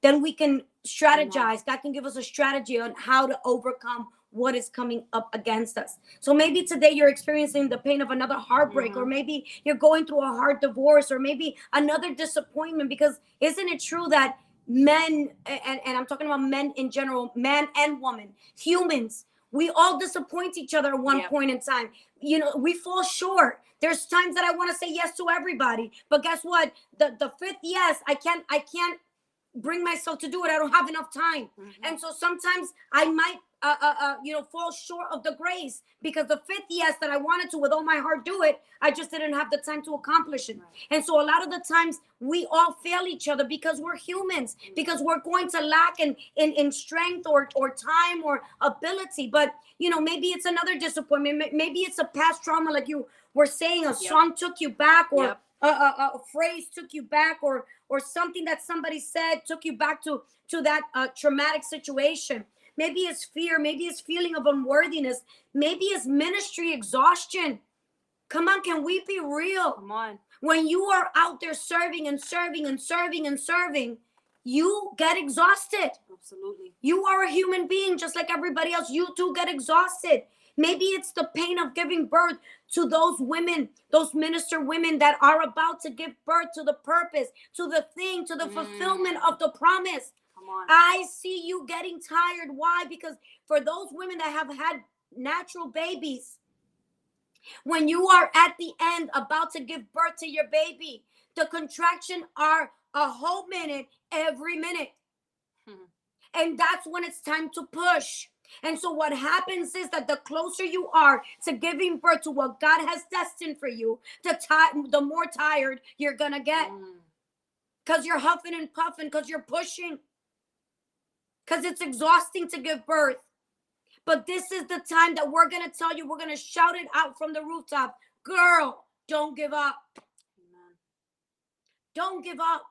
then we can strategize. God can give us a strategy on how to overcome what is coming up against us. So maybe today you're experiencing the pain of another heartbreak, yeah. or maybe you're going through a hard divorce, or maybe another disappointment, because isn't it true that men, and, and I'm talking about men in general, man and woman, humans, we all disappoint each other at one yeah. point in time. You know, we fall short. There's times that I want to say yes to everybody, but guess what? The the fifth yes, I can't, I can't bring myself to do it. I don't have enough time. Mm-hmm. And so sometimes I might Uh, uh, uh, you know, fall short of the grace, because the fifth yes that I wanted to with all my heart do it, I just didn't have the time to accomplish it. Right. And so a lot of the times we all fail each other because we're humans, mm-hmm. because we're going to lack in, in, in strength or, or time or ability. But, you know, maybe it's another disappointment. Maybe it's a past trauma, like you were saying, a yep. song took you back, or yep. a, a, a phrase took you back, or or something that somebody said took you back to, to that uh, traumatic situation. Maybe it's fear. Maybe it's feeling of unworthiness. Maybe it's ministry exhaustion. Come on, can we be real? Come on. When you are out there serving and serving and serving and serving, you get exhausted. Absolutely. You are a human being just like everybody else. You too get exhausted. Maybe it's the pain of giving birth to those women, those minister women that are about to give birth to the purpose, to the thing, to the mm. fulfillment of the promise. I see you getting tired. Why? Because for those women that have had natural babies, when you are at the end about to give birth to your baby, the contractions are a whole minute every minute. Hmm. And that's when it's time to push. And so what happens is that the closer you are to giving birth to what God has destined for you, the, ti- the more tired you're going to get. Because you're huffing and puffing, because you're pushing. Because it's exhausting to give birth. But this is the time that we're going to tell you, we're going to shout it out from the rooftop. Girl, don't give up. Amen. Don't give up.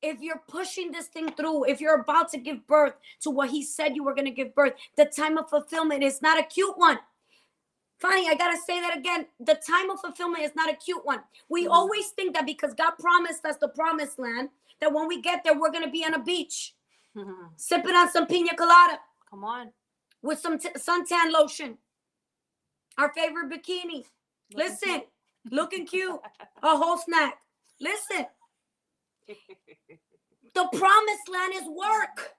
If you're pushing this thing through, if you're about to give birth to what he said you were going to give birth, the time of fulfillment is not a cute one. Funny, I got to say that again. The time of fulfillment is not a cute one. We mm. always think that because God promised us the promised land, that when we get there, we're going to be on a beach. Mm-hmm. Sipping on some pina colada. Come on. With some t- suntan lotion. Our favorite bikini. Looking Listen, cute. looking cute. A whole snack. Listen. The promised land is work.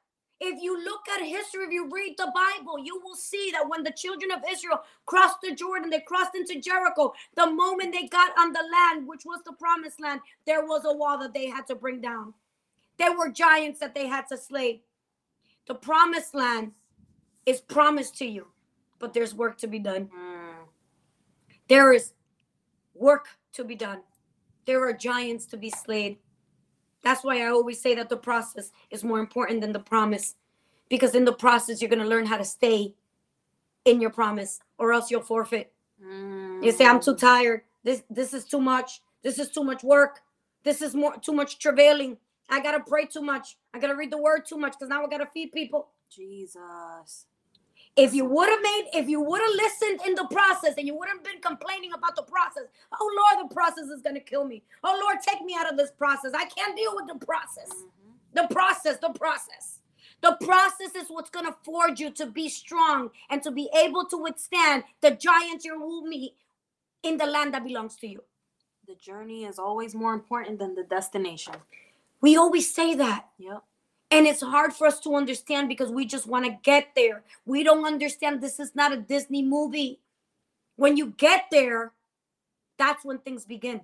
If you look at history, if you read the Bible, you will see that when the children of Israel crossed the Jordan, they crossed into Jericho. The moment they got on the land, which was the promised land, there was a wall that they had to bring down. There were giants that they had to slay. The promised land is promised to you, but there's work to be done. Mm. There is work to be done. There are giants to be slayed. That's why I always say that the process is more important than the promise, because in the process, you're going to learn how to stay in your promise, or else you'll forfeit. Mm. You say, I'm too tired. This, this is too much. This is too much work. This is more too much travailing. I got to pray too much. I got to read the word too much because now I got to feed people. Jesus. If you would have made, if you would have listened in the process and you wouldn't have been complaining about the process, oh, Lord, the process is going to kill me. Oh, Lord, take me out of this process. I can't deal with the process. Mm-hmm. The process, the process. The process is what's going to forge you to be strong and to be able to withstand the giants you will meet in the land that belongs to you. The journey is always more important than the destination. We always say that. Yep. And it's hard for us to understand because we just want to get there. We don't understand this is not a Disney movie. When you get there, that's when things begin.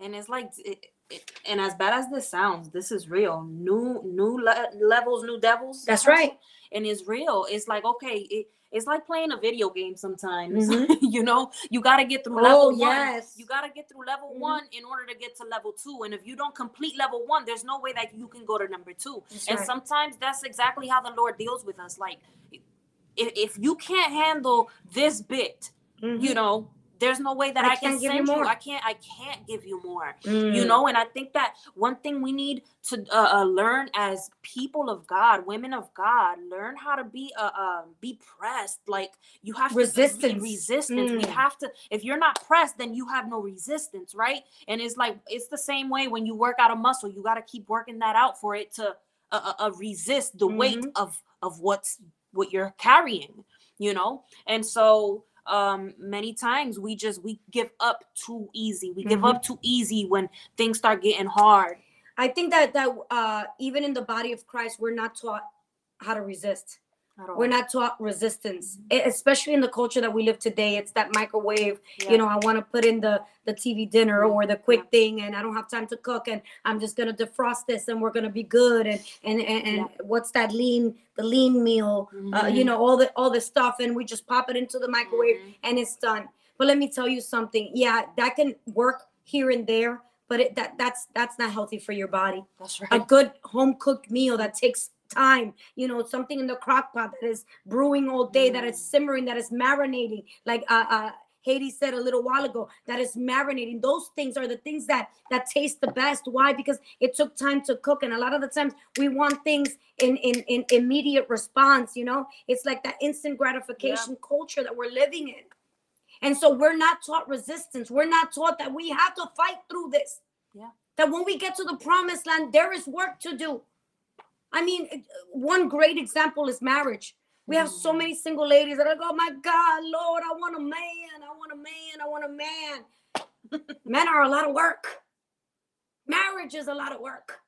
And it's like, it, it, and as bad as this sounds, this is real. New new le- levels, new devils. That's right. And it's real. It's like, okay, it, it's like playing a video game sometimes. Mm-hmm. You know, you got to get through oh, level yes. one. You got to get through level mm-hmm. one in order to get to level two. And if you don't complete level one, there's no way that you can go to number two. That's and right. Sometimes that's exactly how the Lord deals with us. Like, if, if you can't handle this bit, mm-hmm. you know, there's no way that I, I can send you, more. you. I can't. I can't give you more. Mm. You know, and I think that one thing we need to uh, uh, learn as people of God, women of God, learn how to be uh, uh be pressed. Like you have resistance. to be resistance. Mm. We have to. If you're not pressed, then you have no resistance, right? And it's like it's the same way when you work out a muscle, you got to keep working that out for it to uh, uh, resist the mm-hmm. weight of of what's what you're carrying. You know, and so. um many times we just we give up too easy we mm-hmm. give up too easy when things start getting hard. I think that that uh even in the body of Christ, we're not taught how to resist. We're not taught resistance, mm-hmm. especially in the culture that we live today. It's that microwave, yeah. you know, I want to put in the, the T V dinner or the quick yeah. thing, and I don't have time to cook, and I'm just going to defrost this and we're going to be good. And, and, and, and yeah. what's that lean, the lean meal, mm-hmm. uh, you know, all the, all the stuff. And we just pop it into the microwave mm-hmm. and it's done. But let me tell you something. Yeah, that can work here and there, but it, that that's, that's not healthy for your body. That's right. A good home cooked meal that takes time, you know, something in the crock pot that is brewing all day, mm. that is simmering, that is marinating, like uh, uh Haiti said a little while ago, that is marinating. Those things are the things that that taste the best. Why? Because it took time to cook, and a lot of the times we want things in in, in immediate response. You know, it's like that instant gratification yeah. culture that we're living in, and so we're not taught resistance. We're not taught that we have to fight through this. Yeah, that when we get to the promised land, there is work to do. I mean, one great example is marriage. We have so many single ladies that are like, oh my God, Lord, I want a man. I want a man. I want a man. Men are a lot of work. Marriage is a lot of work.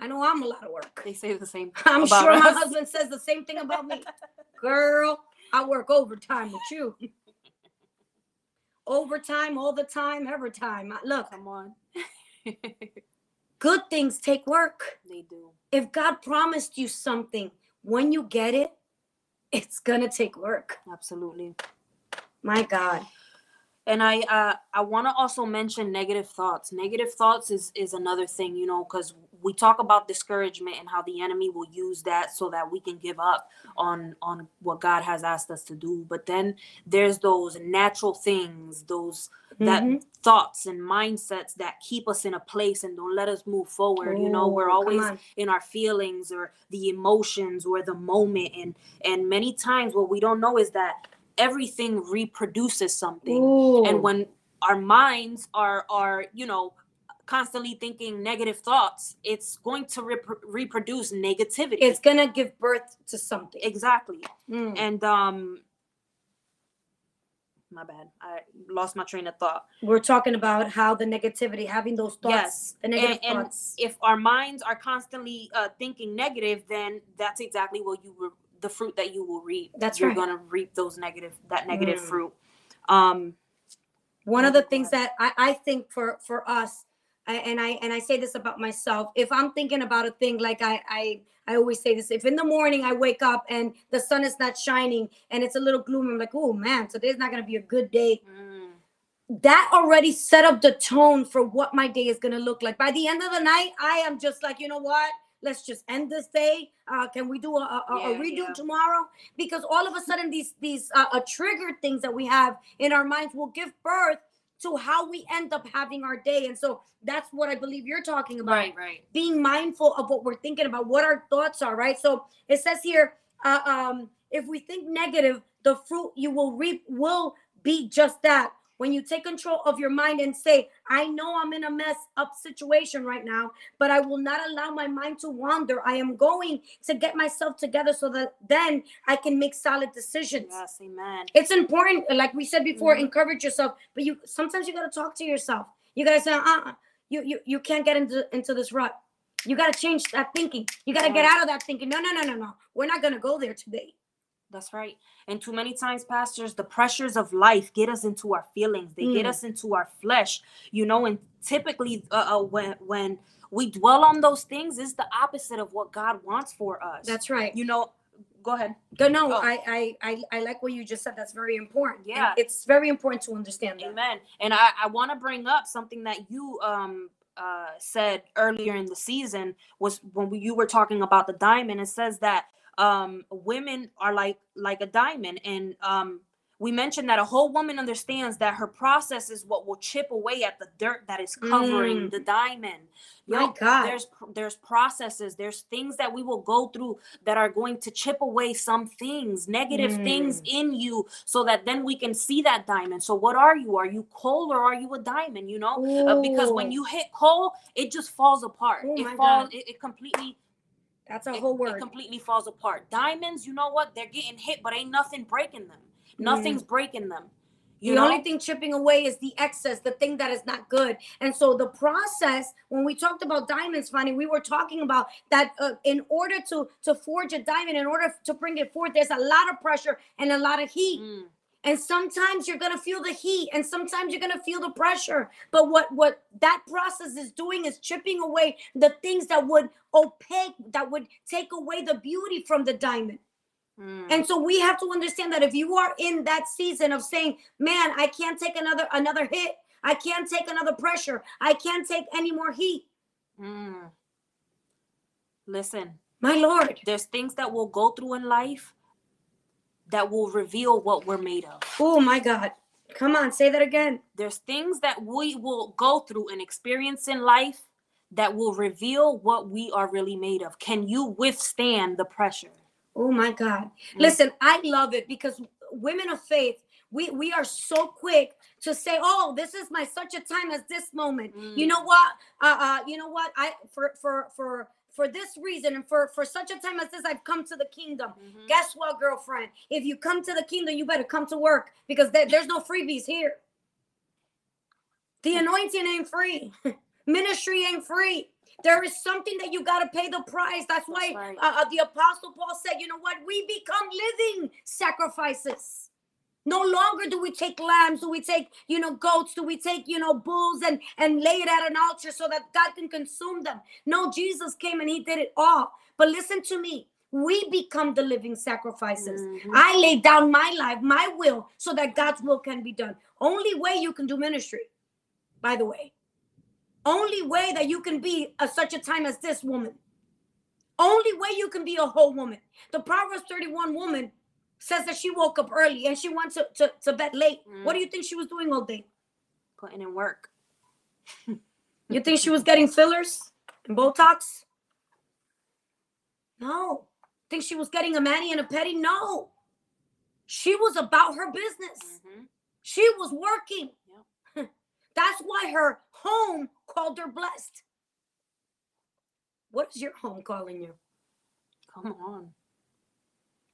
I know I'm a lot of work. They say the same. I'm sure us. My husband says the same thing about me. Girl, I work overtime with you. Overtime, all the time, every time. Look, come on. Good things take work. They do. If God promised you something, when you get it, it's going to take work. Absolutely. My God. And I uh, I want to also mention negative thoughts. Negative thoughts is, is another thing, you know, because we talk about discouragement and how the enemy will use that so that we can give up on, on what God has asked us to do. But then there's those natural things, those mm-hmm. that thoughts and mindsets that keep us in a place and don't let us move forward. Ooh, you know, we're always in our feelings or the emotions or the moment. And, and many times what we don't know is that everything reproduces something. Ooh. And when our minds are, are, you know, constantly thinking negative thoughts, it's going to rep- reproduce negativity. It's going to give birth to something. Exactly. Mm. And um my bad, I lost my train of thought. We're talking about how the negativity, having those thoughts, yes, the negative and, thoughts. And if our minds are constantly uh, thinking negative, then that's exactly what you were, the fruit that you will reap. That's You're right. You're going to reap those negative, that negative mm. fruit. Um, One of the things that I, I think for, for us, and I and I say this about myself, if I'm thinking about a thing, like I, I I always say this, if in the morning I wake up and the sun is not shining and it's a little gloomy, I'm like, oh man, today's not going to be a good day. Mm. That already set up the tone for what my day is going to look like. By the end of the night, I am just like, you know what? Let's just end this day. Uh, can we do a, a, yeah, a redo yeah. tomorrow? Because all of a sudden these, these uh, uh, triggered things that we have in our minds will give birth to how we end up having our day. And so that's what I believe you're talking about. Right, right. Being mindful of what we're thinking about, what our thoughts are, right? So it says here, uh, um, if we think negative, the fruit you will reap will be just that. When you take control of your mind and say, I know I'm in a mess up situation right now, but I will not allow my mind to wander. I am going to get myself together so that then I can make solid decisions. Yes, amen. It's important, like we said before, mm-hmm. encourage yourself, but you sometimes you got to talk to yourself. You got to say, uh-uh, you, you, you can't get into, into this rut. You got to change that thinking. You got to yeah. get out of that thinking. No, no, no, no, no. We're not going to go there today. That's right. And too many times, pastors, the pressures of life get us into our feelings. They mm. get us into our flesh, you know, and typically uh, uh, when when we dwell on those things, it's the opposite of what God wants for us. That's right. You know, go ahead. No, no, oh. I, I, I like what you just said. That's very important. Yeah. And it's very important to understand that. Amen. And I, I want to bring up something that you um uh said earlier in the season was when we, you were talking about the diamond. It says that Um, women are like like a diamond. And um, we mentioned that a whole woman understands that her process is what will chip away at the dirt that is covering mm. the diamond. My know, God. There's, there's processes. There's things that we will go through that are going to chip away some things, negative mm. things in you, so that then we can see that diamond. So what are you? Are you coal or are you a diamond? You know, uh, because when you hit coal, it just falls apart. Oh, it falls, it, it completely That's a it, whole word. It completely falls apart. Diamonds, you know what? They're getting hit, but ain't nothing breaking them. Nothing's mm. breaking them. You the know? Only thing chipping away is the excess, the thing that is not good. And so the process, when we talked about diamonds, Fanny, we were talking about that uh, in order to, to forge a diamond, in order to bring it forth, there's a lot of pressure and a lot of heat. Mm. And sometimes you're going to feel the heat and sometimes you're going to feel the pressure. But what, what that process is doing is chipping away the things that would opaque, that would take away the beauty from the diamond. Mm. And so we have to understand that if you are in that season of saying, man, I can't take another, another hit. I can't take another pressure. I can't take any more heat. Mm. Listen, my Lord, there's things that we'll go through in life that will reveal what we're made of. Oh my God. Come on, say that again. There's things that we will go through and experience in life that will reveal what we are really made of. Can you withstand the pressure? Oh my God. Listen, I love it because women of faith, we, we are so quick to say, oh, this is my such a time as this moment. Mm. You know what? Uh, uh, you know what? I, for, for, for, For this reason and for, for such a time as this, I've come to the kingdom. Mm-hmm. Guess what, girlfriend? If you come to the kingdom, you better come to work because there, there's no freebies here. The anointing ain't free. Ministry ain't free. There is something that you got to pay the price. That's why That's right. uh, the Apostle Paul said, you know what? We become living sacrifices. No longer do we take lambs, do we take, you know, goats, do we take, you know, bulls and, and lay it at an altar so that God can consume them. No, Jesus came and he did it all. But listen to me. We become the living sacrifices. Mm-hmm. I laid down my life, my will, so that God's will can be done. Only way you can do ministry, by the way. Only way that you can be at such a time as this woman. Only way you can be a whole woman. The Proverbs thirty-one woman says that she woke up early and she went to, to, to bed late. Mm. What do you think she was doing all day? Putting in work. You think she was getting fillers and Botox? No. Think she was getting a mani and a pedi? No. She was about her business. Mm-hmm. She was working. Yep. That's why her home called her blessed. What is your home calling you? Come on.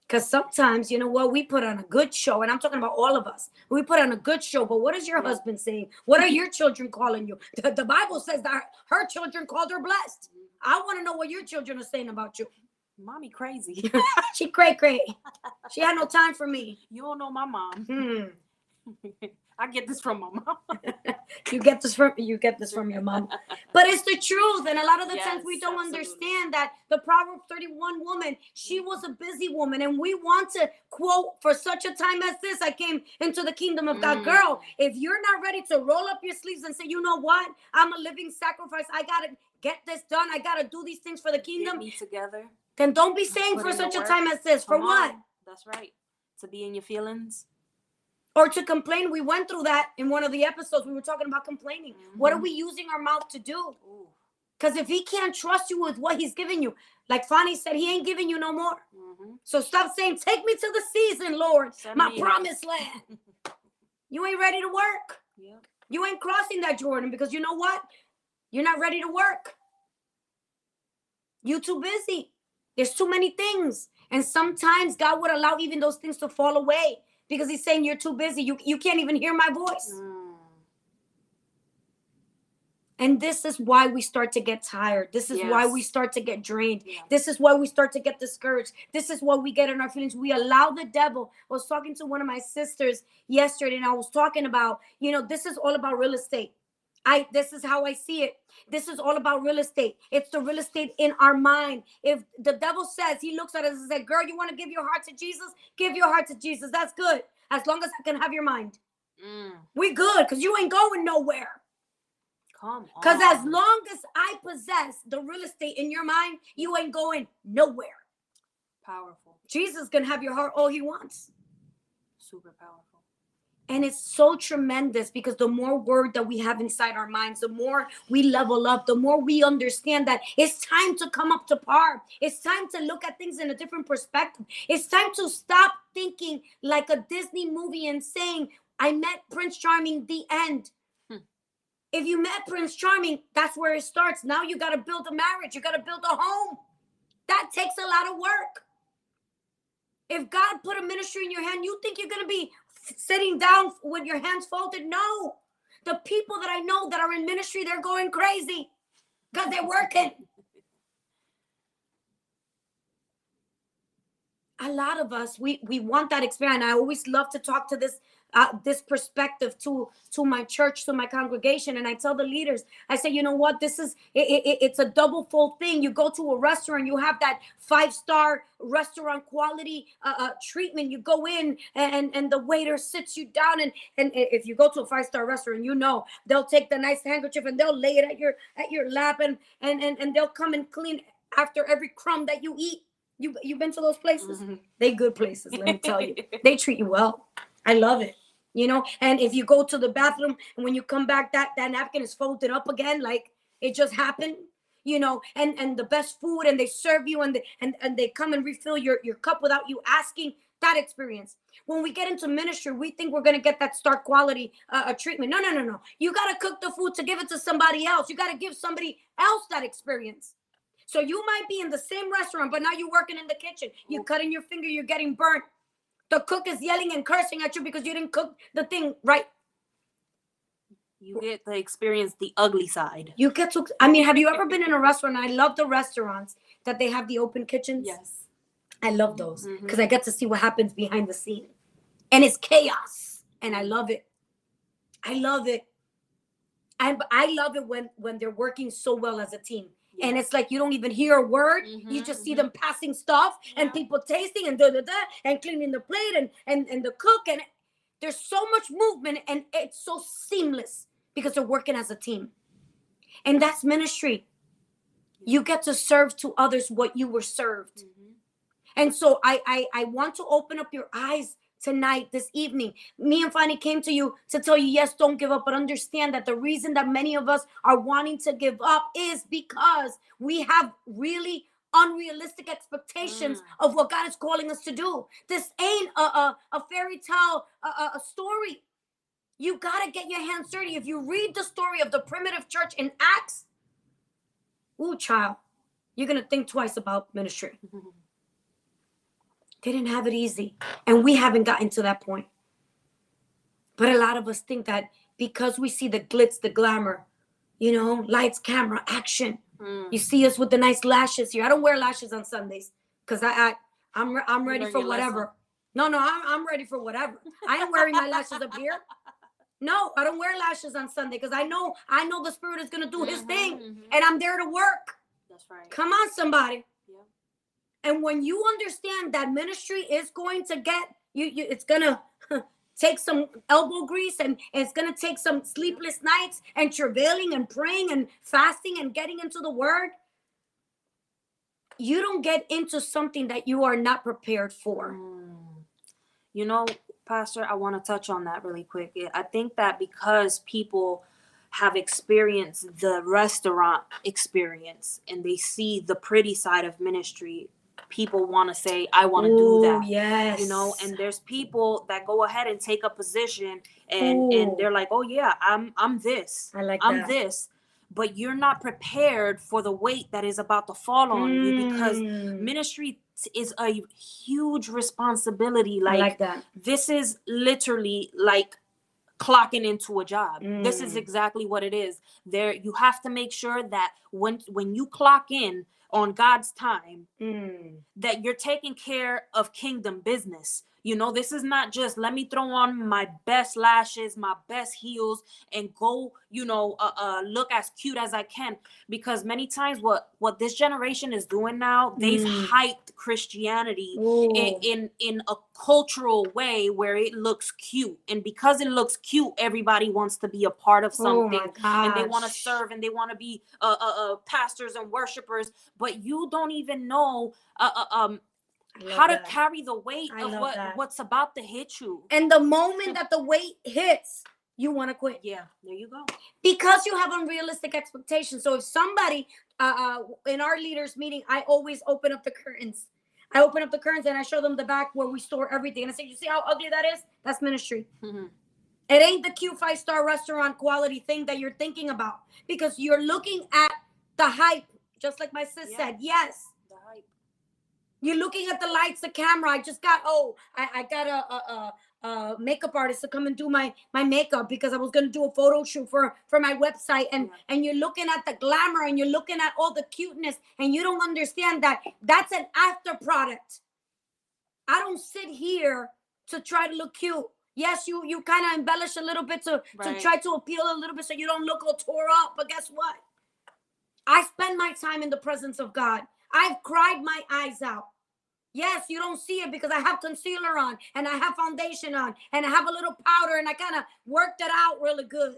Because sometimes, you know what, we put on a good show, and I'm talking about all of us. We put on a good show, but what is your yeah. husband saying? What are your children calling you? The, the Bible says that her, her children called her blessed. I want to know what your children are saying about you. Mommy crazy. She cray cray. She had no time for me. You don't know my mom. Hmm. I get this from my mom. you get this from you get this from your mom. But it's the truth. And a lot of the yes, times we don't absolutely. understand that the Proverbs thirty-one woman, she was a busy woman. And we want to quote, for such a time as this, I came into the kingdom of God. Mm. Girl, if you're not ready to roll up your sleeves and say, you know what? I'm a living sacrifice. I got to get this done. I got to do these things for the kingdom. Get me together. Then don't be saying for such a time as this. Come for on. What? That's right. To be in your feelings. Or to complain. We went through that in one of the episodes. We were talking about complaining. Mm-hmm. What are we using our mouth to do? Because if he can't trust you with what he's giving you, like Fanny said, he ain't giving you no more. Mm-hmm. So stop saying, take me to the season, Lord, Send my promised out. land. You ain't ready to work. Yeah. You ain't crossing that Jordan because you know what? You're not ready to work. You're too busy. There's too many things. And sometimes God would allow even those things to fall away because he's saying you're too busy. You, you can't even hear my voice. Mm. And this is why we start to get tired. This is yes. why we start to get drained. Yeah. This is why we start to get discouraged. This is what we get in our feelings. We allow the devil. I was talking to one of my sisters yesterday, and I was talking about, you know, this is all about real estate. I, this is how I see it. This is all about real estate. It's the real estate in our mind. If the devil says, he looks at us and says, girl, you want to give your heart to Jesus? Give your heart to Jesus. That's good. As long as I can have your mind. Mm. We good, because you ain't going nowhere. Come on. Because as long as I possess the real estate in your mind, you ain't going nowhere. Powerful. Jesus can have your heart all he wants. Super powerful. And it's so tremendous because the more word that we have inside our minds, the more we level up, the more we understand that it's time to come up to par. It's time to look at things in a different perspective. It's time to stop thinking like a Disney movie and saying, I met Prince Charming, the end. Hmm. If you met Prince Charming, that's where it starts. Now you got to build a marriage. You got to build a home. That takes a lot of work. If God put a ministry in your hand, you think you're going to be sitting down with your hands folded? No. The people that I know that are in ministry, they're going crazy because they're working. A lot of us, we we want that experience. I always love to talk to this uh, this perspective to to my church, to my congregation, and I tell the leaders, I say, you know what? This is it, it, it's a double-fold thing. You go to a restaurant, you have that five-star restaurant quality uh, uh, treatment. You go in, and and the waiter sits you down, and and if you go to a five-star restaurant, you know they'll take the nice handkerchief and they'll lay it at your at your lap, and and and and they'll come and clean after every crumb that you eat. You, you've been to those places? Mm-hmm. They good places, let me tell you. They treat you well. I love it, you know? And if you go to the bathroom and when you come back, that, that napkin is folded up again, like it just happened, you know? And and the best food, and they serve you, and they, and, and they come and refill your, your cup without you asking. That experience. When we get into ministry, we think we're going to get that star quality uh, treatment. No, no, no, no. You got to cook the food to give it to somebody else. You got to give somebody else that experience. So you might be in the same restaurant, but now you're working in the kitchen. You're cutting your finger. You're getting burnt. The cook is yelling and cursing at you because you didn't cook the thing right. You get to experience the ugly side. You get to, I mean, have you ever been in a restaurant? I love the restaurants that they have the open kitchens. Yes. I love those because mm-hmm. I get to see what happens behind the scene. And it's chaos. And I love it. I love it. I, I love it when, when they're working so well as a team. And it's like you don't even hear a word. Mm-hmm, you just see mm-hmm. them passing stuff yeah. and people tasting and da da da and cleaning the plate and, and, and the cook. And there's so much movement and it's so seamless because they're working as a team. And that's ministry. You get to serve to others what you were served. Mm-hmm. And so I, I, I want to open up your eyes tonight, this evening. Me and Fanny came to you to tell you, yes, don't give up, but understand that the reason that many of us are wanting to give up is because we have really unrealistic expectations mm. of what God is calling us to do. This ain't a, a, a fairy tale, a, a story. You got to get your hands dirty. If you read the story of the primitive church in Acts, ooh, child, you're going to think twice about ministry. They didn't have it easy, and we haven't gotten to that point. But a lot of us think that because we see the glitz, the glamour, you know, lights, camera, action. Mm. You see us with the nice lashes here. I don't wear lashes on Sundays because I, I, I'm re- I'm ready for whatever. Lesson. No, no, I'm, I'm ready for whatever. I ain't wearing my lashes up here. No, I don't wear lashes on Sunday because I know I know the Spirit is going to do mm-hmm, his thing, mm-hmm. and I'm there to work. That's right. Come on, somebody. And when you understand that ministry is going to get you, you it's going to take some elbow grease and, and it's going to take some sleepless nights and travailing and praying and fasting and getting into the word. You don't get into something that you are not prepared for. Mm. You know, Pastor, I want to touch on that really quick. I think that because people have experienced the restaurant experience and they see the pretty side of ministry, people want to say, I want to Ooh, do that. Yes. You know, and there's people that go ahead and take a position and, Ooh. and they're like, oh yeah, I'm, I'm this, I like I'm that. this. But you're not prepared for the weight that is about to fall on mm. you, because ministry is a huge responsibility. Like, like that. This is literally like clocking into a job. Mm. This is exactly what it is. There, you have to make sure that when, when you clock in on God's time, mm. that you're taking care of kingdom business. You know, this is not just let me throw on my best lashes, my best heels, and go, you know, uh, uh, look as cute as I can. Because many times what, what this generation is doing now, they've mm. hyped Christianity in, in, in a cultural way where it looks cute. And because it looks cute, everybody wants to be a part of something. Oh, and they want to serve and they want to be uh, uh, uh, pastors and worshipers. But you don't even know... Uh, uh, um. how that. to carry the weight I of what that. what's about to hit you. And the moment that the weight hits, you want to quit. Yeah, there you go. Because you have unrealistic expectations. So if somebody, uh, uh, in our leaders meeting, I always open up the curtains. I open up the curtains and I show them the back where we store everything. And I say, you see how ugly that is? That's ministry. Mm-hmm. It ain't the cute five-star restaurant quality thing that you're thinking about. Because you're looking at the hype. Just like my sis yeah. said, yes. The hype. You're looking at the lights, the camera. I just got, oh, I, I got a, a, a, a makeup artist to come and do my, my makeup because I was going to do a photo shoot for, for my website. And, yeah. and you're looking at the glamour and you're looking at all the cuteness and you don't understand that that's an after product. I don't sit here to try to look cute. Yes, you, you kind of embellish a little bit to, right. to try to appeal a little bit so you don't look all tore up. But guess what? I spend my time in the presence of God. I've cried my eyes out. Yes, you don't see it because I have concealer on and I have foundation on and I have a little powder and I kind of worked it out really good.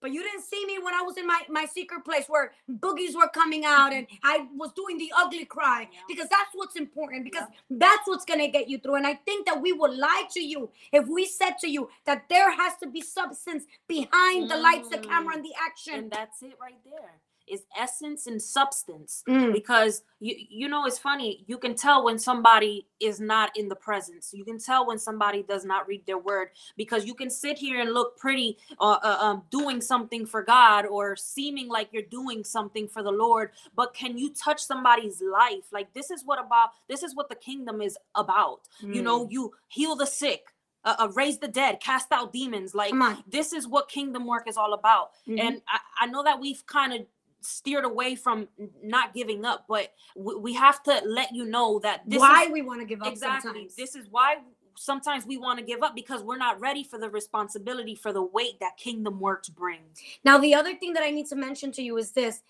But you didn't see me when I was in my, my secret place where boogies were coming out and I was doing the ugly cry yeah. because that's what's important, because yeah. that's what's going to get you through. And I think that we would lie to you if we said to you that there has to be substance behind mm. the lights, the camera, and the action. And that's it right there. Is essence and substance mm. because you you know, it's funny, you can tell when somebody is not in the presence, you can tell when somebody does not read their word, because you can sit here and look pretty uh, uh um doing something for God or seeming like you're doing something for the Lord, but can you touch somebody's life? Like, this is what about this is what the kingdom is about. mm. You know, you heal the sick, Uh, uh, raise the dead, cast out demons. Like, this is what kingdom work is all about. mm-hmm. And I, I know that we've kind of steered away from not giving up, but w- we have to let you know that this why is, we want to give up exactly sometimes. This is why sometimes we want to give up, because we're not ready for the responsibility, for the weight that kingdom works brings. Now, the other thing that I need to mention to you is this.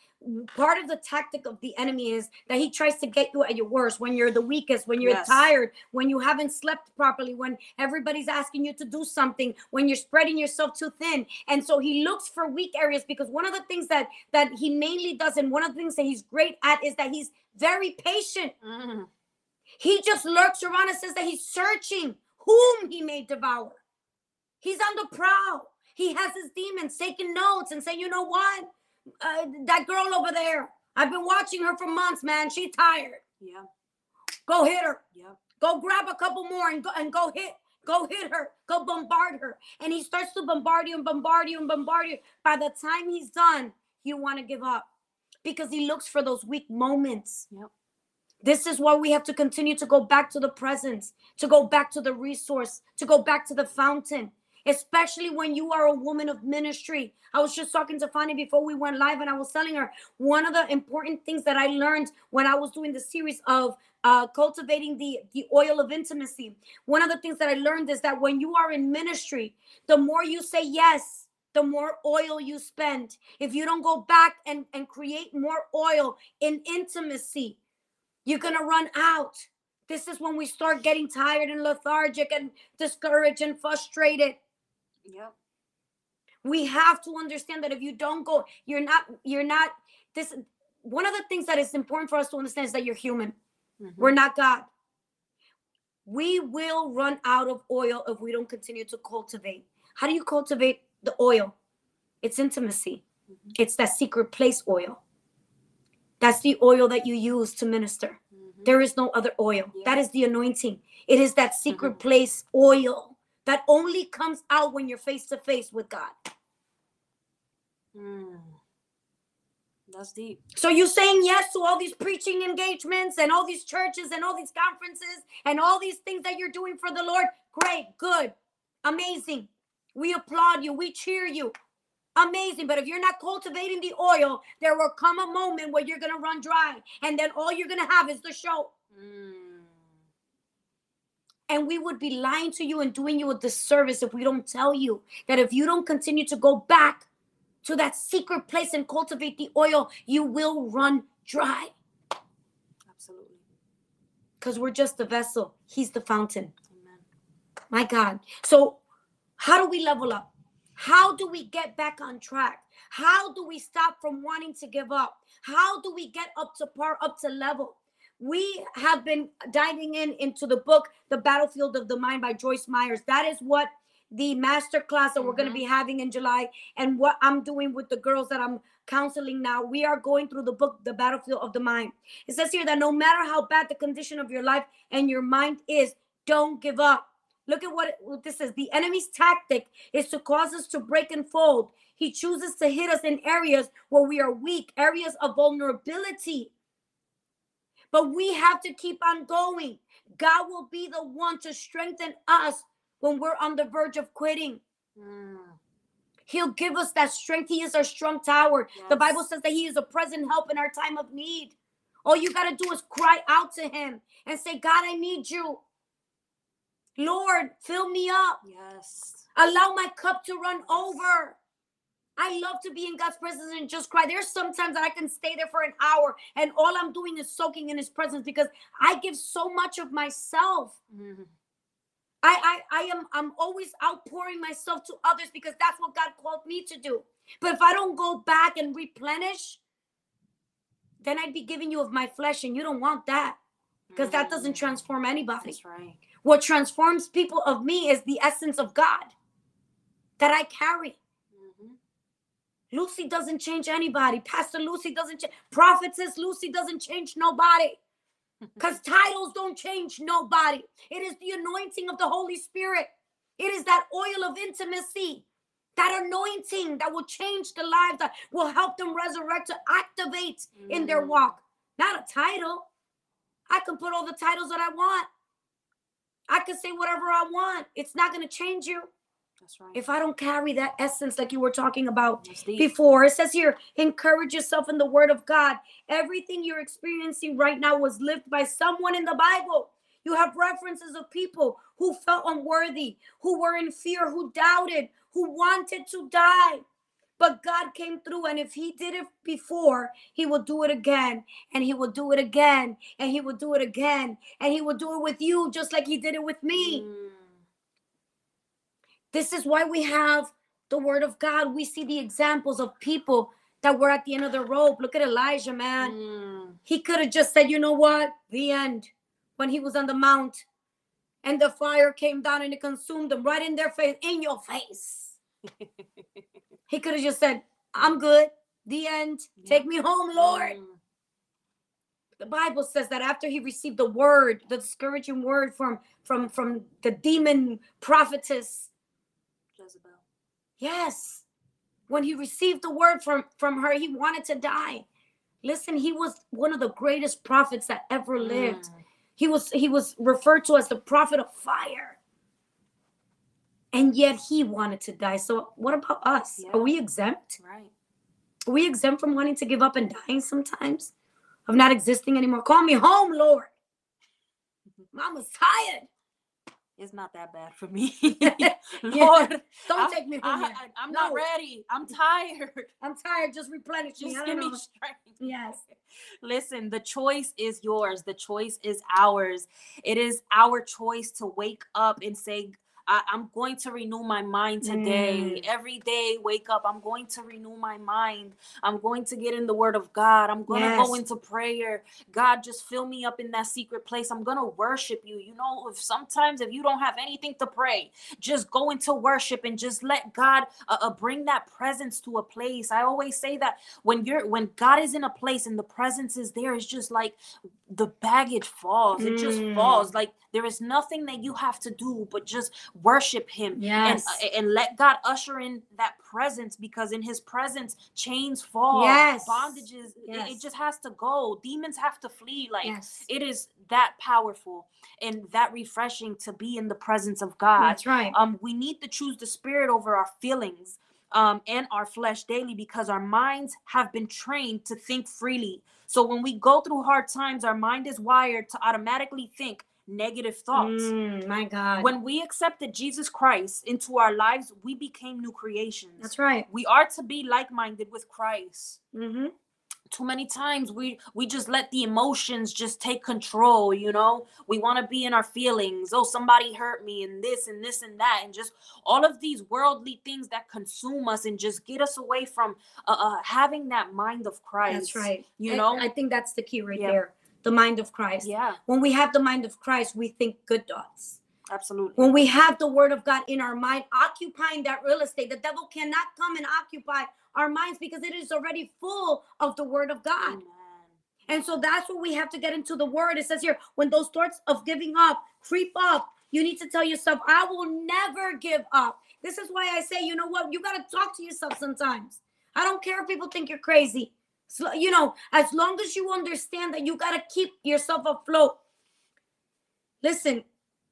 Part of the tactic of the enemy is that he tries to get you at your worst, when you're the weakest, when you're yes. tired, when you haven't slept properly, when everybody's asking you to do something, when you're spreading yourself too thin. And so he looks for weak areas, because one of the things that that he mainly does, and one of the things that he's great at, is that he's very patient. Mm-hmm. He just lurks around and says that he's searching whom he may devour. He's on the prowl. He has his demons taking notes and saying, you know what? Uh, that girl over there, I've been watching her for months, man. She's tired. Yeah. Go hit her. Yeah. Go grab a couple more and go and go hit. Go hit her. Go bombard her. And he starts to bombard you and bombard you and bombard you. By the time he's done, you want to give up, because he looks for those weak moments. Yep. This is why we have to continue to go back to the presence, to go back to the resource, to go back to the fountain, especially when you are a woman of ministry. I was just talking to Fanny before we went live, and I was telling her one of the important things that I learned when I was doing the series of uh, cultivating the, the oil of intimacy. One of the things that I learned is that when you are in ministry, the more you say yes, the more oil you spend. If you don't go back and, and create more oil in intimacy, you're going to run out. This is when we start getting tired and lethargic and discouraged and frustrated. Yep. We have to understand that if you don't go, you're not, you're not, this, one of the things that is important for us to understand is that you're human. Mm-hmm. We're not God. We will run out of oil if we don't continue to cultivate. How do you cultivate the oil? It's intimacy. Mm-hmm. It's that secret place oil. That's the oil that you use to minister. Mm-hmm. There is no other oil. Yeah. That is the anointing. It is that secret mm-hmm. place oil that only comes out when you're face to face with God. Mm. That's deep. So you're saying yes to all these preaching engagements and all these churches and all these conferences and all these things that you're doing for the Lord. Great, good, amazing. We applaud you. We cheer you. Amazing. But if you're not cultivating the oil, there will come a moment where you're going to run dry. And then all you're going to have is the show. Mm. And we would be lying to you and doing you a disservice if we don't tell you that if you don't continue to go back to that secret place and cultivate the oil, you will run dry. Absolutely. Because we're just the vessel. He's the fountain. Amen. My God. So how do we level up? How do we get back on track? How do we stop from wanting to give up? How do we get up to par, up to level? We have been diving in into the book, The Battlefield of the Mind by Joyce Meyer. That is what the masterclass that we're mm-hmm. going to be having in July, and what I'm doing with the girls that I'm counseling now. We are going through the book, The Battlefield of the Mind. It says here that no matter how bad the condition of your life and your mind is, don't give up. Look at what, it, what this is. The enemy's tactic is to cause us to break and fold. He chooses to hit us in areas where we are weak, areas of vulnerability. But we have to keep on going. God will be the one to strengthen us when we're on the verge of quitting. Mm. He'll give us that strength. He is our strong tower. Yes. The Bible says that he is a present help in our time of need. All you got to do is cry out to him and say, God, I need you. Lord, fill me up. Yes. Allow my cup to run over. I love to be in God's presence and just cry. There's sometimes that I can stay there for an hour and all I'm doing is soaking in his presence because I give so much of myself. Mm-hmm. I, I, I am, I'm always outpouring myself to others because that's what God called me to do. But if I don't go back and replenish, then I'd be giving you of my flesh, and you don't want that because mm-hmm. that doesn't transform anybody. That's right. What transforms people of me is the essence of God that I carry. Lucy doesn't change anybody. Pastor Lucy doesn't change. Prophetess Lucy doesn't change nobody. Because titles don't change nobody. It is the anointing of the Holy Spirit. It is that oil of intimacy, that anointing that will change the lives, that will help them resurrect, to activate mm. in their walk. Not a title. I can put all the titles that I want. I can say whatever I want. It's not going to change you. That's right. If I don't carry that essence like you were talking about before. It says here, encourage yourself in the word of God. Everything you're experiencing right now was lived by someone in the Bible. You have references of people who felt unworthy, who were in fear, who doubted, who wanted to die. But God came through, and if he did it before, he will do it again, and he will do it again, and he will do it again, and he will do it with you just like he did it with me. Mm. This is why we have the word of God. We see the examples of people that were at the end of the rope. Look at Elijah, man. Mm. He could have just said, you know what? The end. When he was on the mount and the fire came down and it consumed them right in their face, in your face. He could have just said, I'm good. The end. Yeah. Take me home, Lord. Mm. The Bible says that after he received the word, the discouraging word from, from, from the demon prophetess, Jezebel. Yes. When he received the word from, from her, he wanted to die. Listen, he was one of the greatest prophets that ever lived. Mm. He was, he was referred to as the prophet of fire. And yet he wanted to die. So what about us? Yeah. Are we exempt? Right. Are we exempt from wanting to give up and dying sometimes? Of not existing anymore? Call me home, Lord. Mama's tired. It's not that bad for me. Lord, don't I'm, take me home. I, I, I'm no. not ready. I'm tired. I'm tired. Just replenish me. Just give know. me strength. Yes. Listen, the choice is yours. The choice is ours. It is our choice to wake up and say, I, I'm going to renew my mind today. Mm. Every day, wake up. I'm going to renew my mind. I'm going to get in the word of God. I'm going to yes. go into prayer. God, just fill me up in that secret place. I'm going to worship you. You know, if sometimes if you don't have anything to pray, just go into worship and just let God uh, uh, bring that presence to a place. I always say that when you're, when God is in a place and the presence is there, it's just like the baggage falls. Mm. It just falls. Like there is nothing that you have to do, but just worship him yes. and, and let God usher in that presence, because in his presence chains fall, yes. bondages, yes. It, it just has to go. Demons have to flee. Like yes. it is that powerful and that refreshing to be in the presence of God. That's right. Um, we need to choose the spirit over our feelings um, and our flesh daily, because our minds have been trained to think freely. So when we go through hard times, our mind is wired to automatically think negative thoughts. Mm, my God. When we accepted Jesus Christ into our lives, we became new creations. That's right. We are to be like-minded with Christ. Mm-hmm. Too many times we we just let the emotions just take control. You know, we want to be in our feelings. Oh, somebody hurt me, and this and this and that, and just all of these worldly things that consume us and just get us away from uh, uh having that mind of Christ. That's right. You I, know, I think that's the key right yeah. there. The mind of Christ. Yeah. When we have the mind of Christ, we think good thoughts. Absolutely. When we have the word of God in our mind, occupying that real estate, the devil cannot come and occupy our minds because it is already full of the word of God. Amen. And so that's what we have to get into the word. It says here, when those thoughts of giving up creep up, you need to tell yourself, I will never give up. This is why I say, you know what? You got to talk to yourself sometimes. I don't care if people think you're crazy. So, you know, as long as you understand that you got to keep yourself afloat. Listen,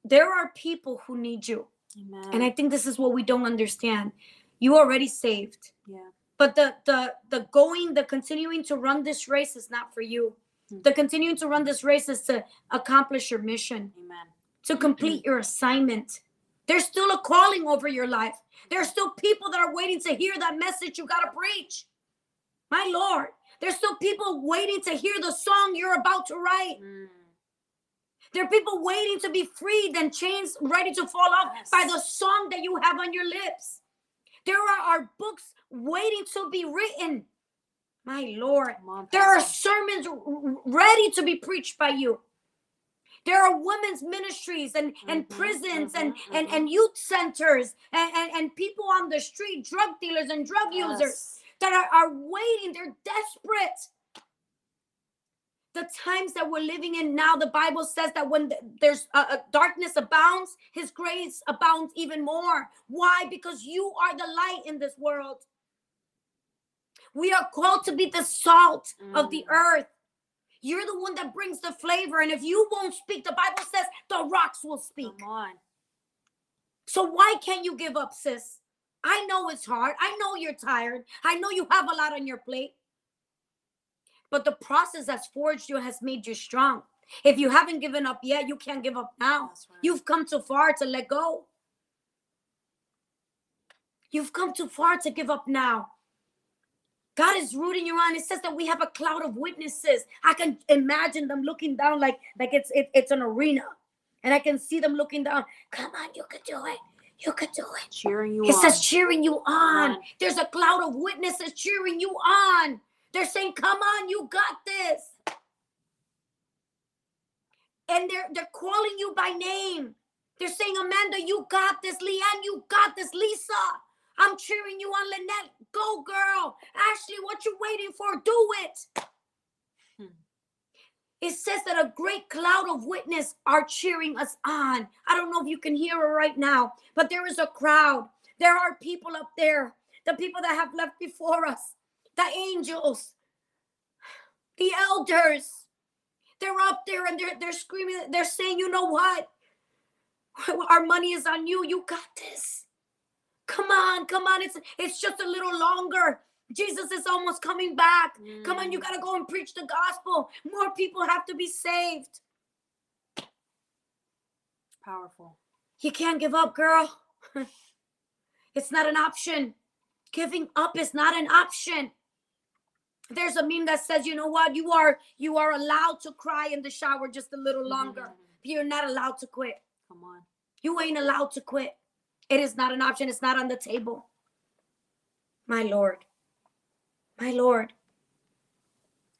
there are people who need you. Amen. And I think this is what we don't understand. You already saved. Yeah. But the the the going, the continuing to run this race is not for you. Mm-hmm. The continuing to run this race is to accomplish your mission. Amen. To complete mm-hmm. your assignment. There's still a calling over your life. There's still people that are waiting to hear that message you got to preach. My Lord. There's still people waiting to hear the song you're about to write. Mm. There are people waiting to be freed and chains ready to fall off yes. by the song that you have on your lips. There are our books waiting to be written. My Lord. On, there are sermons ready to be preached by you. There are women's ministries and, mm-hmm, and prisons mm-hmm, and, mm-hmm. and, and youth centers and, and, and people on the street, drug dealers and drug yes. users. That are, are waiting. They're desperate. The times that we're living in now, the Bible says that when th- there's a, a darkness abounds, his grace abounds even more. Why? Because you are the light in this world. We are called to be the salt mm. of the earth. You're the one that brings the flavor. And if you won't speak, the Bible says the rocks will speak. Come on. So why can't you give up, sis? I know it's hard. I know you're tired. I know you have a lot on your plate. But the process that's forged you has made you strong. If you haven't given up yet, you can't give up now. Right. You've come too far to let go. You've come too far to give up now. God is rooting you on. It says that we have a cloud of witnesses. I can imagine them looking down like, like it's, it, it's an arena. And I can see them looking down. Come on, you can do it. You could do it. Cheering you on. It says cheering you on. There's a cloud of witnesses cheering you on. They're saying, come on, you got this. And they're, they're calling you by name. They're saying, Amanda, you got this. Leanne, you got this. Lisa, I'm cheering you on. Lynette, go, girl. Ashley, what you waiting for? Do it. Hmm. It says that a great cloud of witness are cheering us on. I don't know if you can hear it right now, but there is a crowd. There are people up there, the people that have left before us, the angels, the elders. They're up there and they're, they're screaming. They're saying, you know what? Our money is on you. You got this. Come on, come on. It's, it's just a little longer. Jesus is almost coming back. Mm. Come on, you got to go and preach the gospel. More people have to be saved. Powerful. You can't give up, girl. It's not an option. Giving up is not an option. There's a meme that says, you know what? You are you are allowed to cry in the shower just a little longer. Mm-hmm. You're not allowed to quit. Come on. You ain't allowed to quit. It is not an option. It's not on the table. My Lord, my Lord,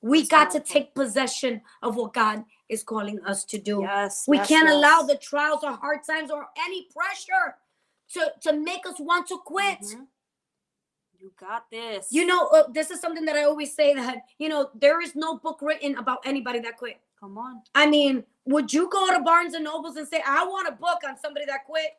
we That's got right. to take possession of what God is calling us to do. Yes, we yes, can't yes. allow the trials or hard times or any pressure to, to make us want to quit. Mm-hmm. You got this. You know, uh, this is something that I always say that, you know, there is no book written about anybody that quit. Come on. I mean, would you go to Barnes and Nobles and say, I want a book on somebody that quit?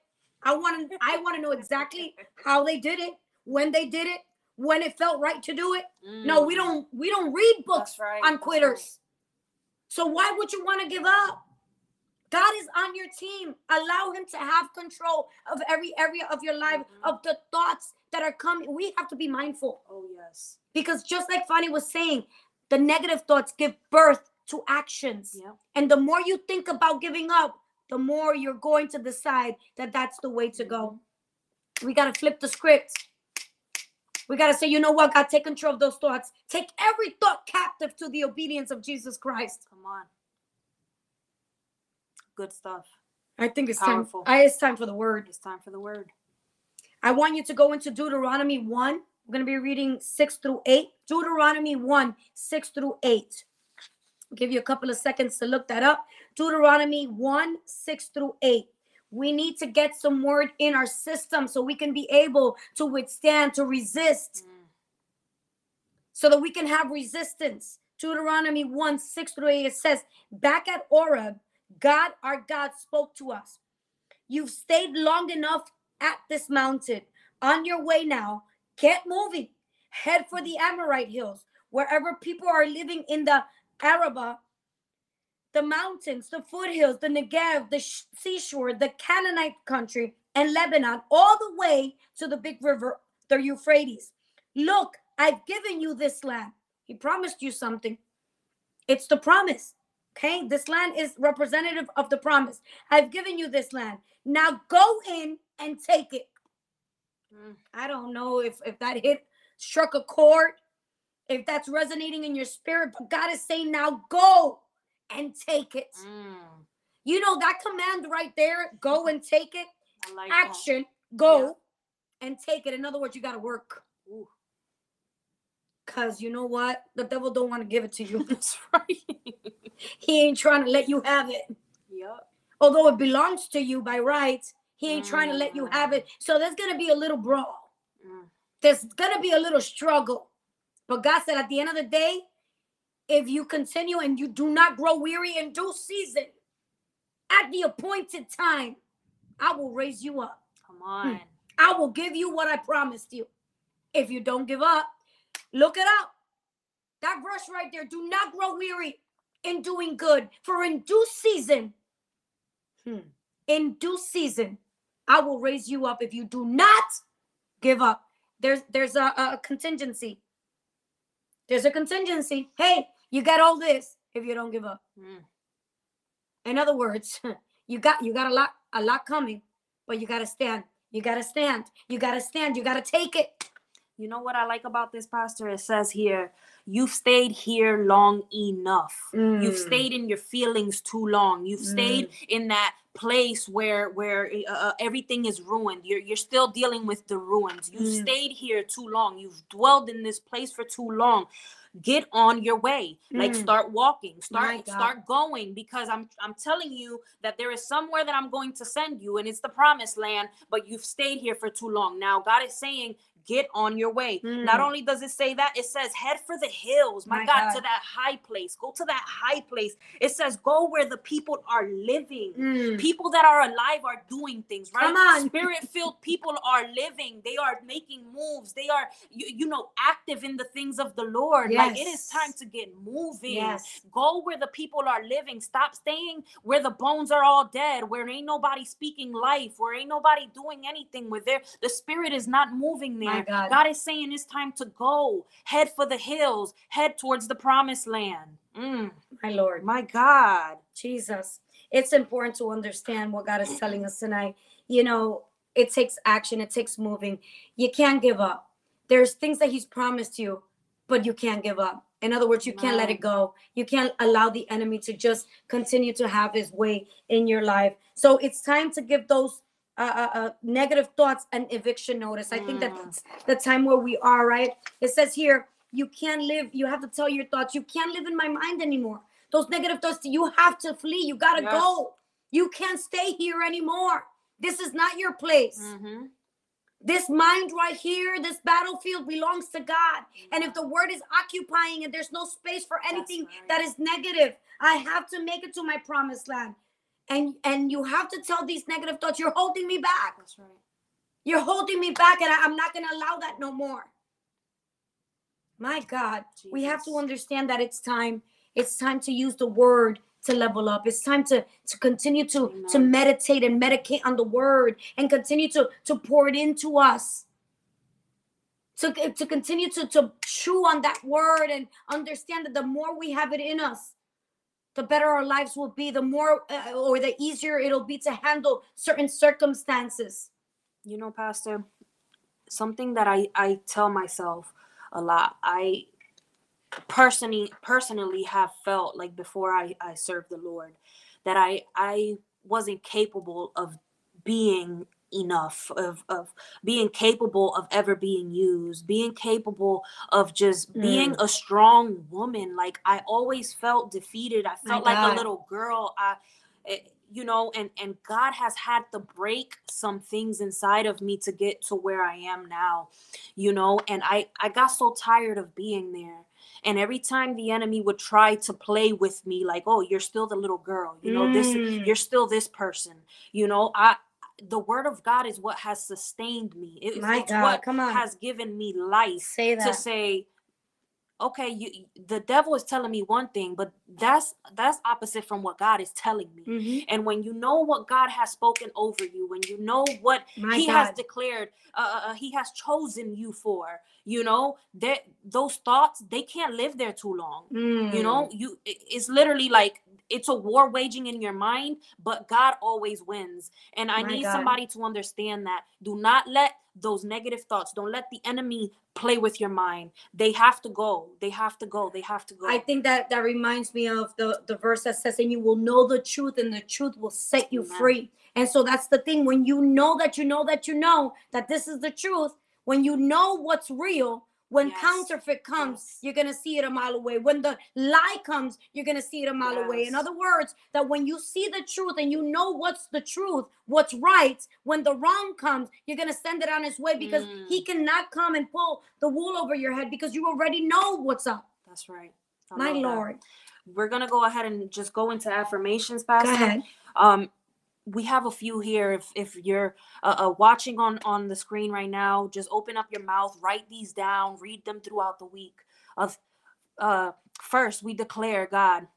I want to I want to know exactly how they did it, when they did it, when it felt right to do it. Mm. No, we don't we don't read books right. on quitters. Right. So why would you want to give up? God is on your team. Allow him to have control of every area of your life, mm-hmm. of the thoughts that are coming. We have to be mindful. Oh, yes. Because just like Fanny was saying, the negative thoughts give birth to actions. Yep. And the more you think about giving up, the more you're going to decide that that's the way to go. We got to flip the script. We got to say, you know what, God, take control of those thoughts. Take every thought captive to the obedience of Jesus Christ. Come on. Good stuff. I think it's Powerful. time. I, it's time for the word. It's time for the word. I want you to go into Deuteronomy one. We're going to be reading six through eight. Deuteronomy one, six through eight. I'll give you a couple of seconds to look that up. Deuteronomy one, six through eight. We need to get some word in our system so we can be able to withstand, to resist, mm. so that we can have resistance. Deuteronomy one, six through eight, it says, back at Oreb, God, our God, spoke to us. You've stayed long enough at this mountain. On your way now, get moving. Head for the Amorite hills, wherever people are living in the Arabah, the mountains, the foothills, the Negev, the seashore, the Canaanite country, and Lebanon, all the way to the big river, the Euphrates. Look, I've given you this land. He promised you something. It's the promise. Okay? This land is representative of the promise. I've given you this land. Now go in and take it. Mm. I don't know if, if that hit, struck a chord. If that's resonating in your spirit, but God is saying, now go and take it. Mm. You know, that command right there, go and take it. I like Action, that. go yeah. and take it. In other words, you got to work. Because you know what? The devil don't want to give it to you. That's right. He ain't trying to let you have it. Yep. Although it belongs to you by rights, he ain't mm. trying to let you have it. So there's going to be a little brawl. Mm. There's going to be a little struggle. But God said, at the end of the day, if you continue and you do not grow weary in due season, at the appointed time, I will raise you up. Come on. Hmm. I will give you what I promised you. If you don't give up, look it up. That verse right there, do not grow weary in doing good. For in due season, hmm. in due season, I will raise you up if you do not give up. There's, there's a, a contingency. There's a contingency. Hey, you got all this if you don't give up. Mm. In other words, you got you got a lot a lot coming, but you gotta stand. You gotta stand. You gotta stand. You gotta take it. You know what I like about this, Pastor? It says here, you've stayed here long enough. Mm. You've stayed in your feelings too long. You've stayed mm. in that place where where uh, everything is ruined. You're you're still dealing with the ruins. You've mm. stayed here too long. You've dwelled in this place for too long. Get on your way. Mm. Like start walking. Start start going, because I'm I'm telling you that there is somewhere that I'm going to send you, and it's the promised land, but you've stayed here for too long. Now God is saying, get on your way. Mm. Not only does it say that, it says head for the hills. My, My God, God, to that high place. Go to that high place. It says go where the people are living. Mm. People that are alive are doing things, right? Come on. Spirit-filled people are living. They are making moves. They are, you, you know, active in the things of the Lord. Yes. Like it is time to get moving. Yes. Go where the people are living. Stop staying where the bones are all dead, where ain't nobody speaking life, where ain't nobody doing anything, where there, the Spirit is not moving there. God. God is saying it's time to go. Head for the hills. Head towards the promised land. Mm. My Lord. My God. Jesus. It's important to understand what God is telling us tonight. You know, it takes action. It takes moving. You can't give up. There's things that he's promised you, but you can't give up. In other words, you can't let it go. You can't allow the enemy to just continue to have his way in your life. So it's time to give those uh, uh, negative thoughts, an eviction notice. I think that's the time where we are, right? It says here, you can't live, you have to tell your thoughts, you can't live in my mind anymore. Those negative thoughts, you have to flee, you gotta yes. go. You can't stay here anymore. This is not your place. Mm-hmm. This mind right here, this battlefield belongs to God. And if the word is occupying it, there's no space for anything right. that is negative. I have to make it to my promised land. And and you have to tell these negative thoughts, you're holding me back. That's right. You're holding me back, and I, I'm not going to allow that no more. My God, Jesus. We have to understand that it's time. It's time to use the word to level up. It's time to, to continue to, Amen. to meditate and medicate on the word and continue to, to pour it into us. To, to continue to, to chew on that word and understand that the more we have it in us, the better our lives will be, the more uh, or the easier it'll be to handle certain circumstances. You know, Pastor, something that I, I tell myself a lot, I personally personally have felt like before I, I served the Lord that I I wasn't capable of being enough, of, of being capable of ever being used, being capable of just mm. being a strong woman. Like I always felt defeated. I felt My like God. a little girl. I, it, you know, and, and God has had to break some things inside of me to get to where I am now, you know, and I, I got so tired of being there. And every time the enemy would try to play with me, like, oh, you're still the little girl, you know, mm. this, you're still this person, you know, I, the word of God is what has sustained me. It, My it's God, what come on. has given me life say that. to say, okay, you, the devil is telling me one thing, but that's that's opposite from what God is telling me. Mm-hmm. And when you know what God has spoken over you, when you know what My he God. has declared, uh, uh, he has chosen you for, you know, that those thoughts, they can't live there too long. Mm. You know, you it, it's literally like it's a war waging in your mind, but God always wins. And I My need God. somebody to understand that. Do not let those negative thoughts, don't let the enemy play with your mind. They have to go. They have to go. They have to go. I think that that reminds me of the, the verse that says, and you will know the truth and the truth will set you Amen. free. And so that's the thing. When you know that, you know that, you know that this is the truth. When you know what's real, when yes. counterfeit comes, yes. you're going to see it a mile away. When the lie comes, you're going to see it a mile yes. away. In other words, that when you see the truth and you know what's the truth, what's right, when the wrong comes, you're going to send it on its way because mm. he cannot come and pull the wool over your head because you already know what's up. That's right. I My Lord. That. We're going to go ahead and just go into affirmations, Pastor. Go ahead. Um, we have a few here. If if you're uh, uh, watching on, on the screen right now, just open up your mouth, write these down, read them throughout the week. Of uh, first, we declare, God,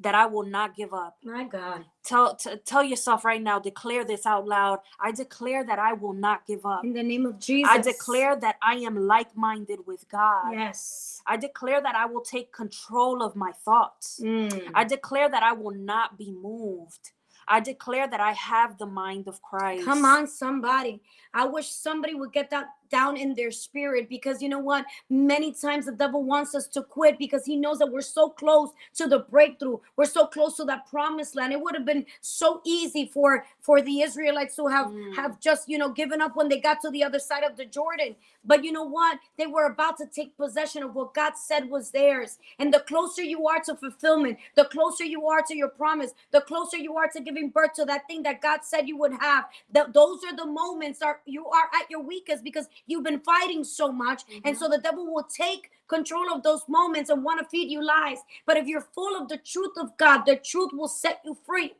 that I will not give up. My God. Tell t- tell yourself right now, declare this out loud. I declare that I will not give up. In the name of Jesus. I declare that I am like-minded with God. Yes. I declare that I will take control of my thoughts. Mm. I declare that I will not be moved. I declare that I have the mind of Christ. Come on, somebody. I wish somebody would get that down in their spirit, because you know what? Many times the devil wants us to quit because he knows that we're so close to the breakthrough. We're so close to that promised land. It would have been so easy for, for the Israelites to have, mm. have just, you know, given up when they got to the other side of the Jordan. But you know what? They were about to take possession of what God said was theirs. And the closer you are to fulfillment, the closer you are to your promise, the closer you are to giving birth to that thing that God said you would have. That those are the moments that you are at your weakest, because you've been fighting so much. Mm-hmm. And so the devil will take control of those moments and want to feed you lies. But if you're full of the truth of God, the truth will set you free.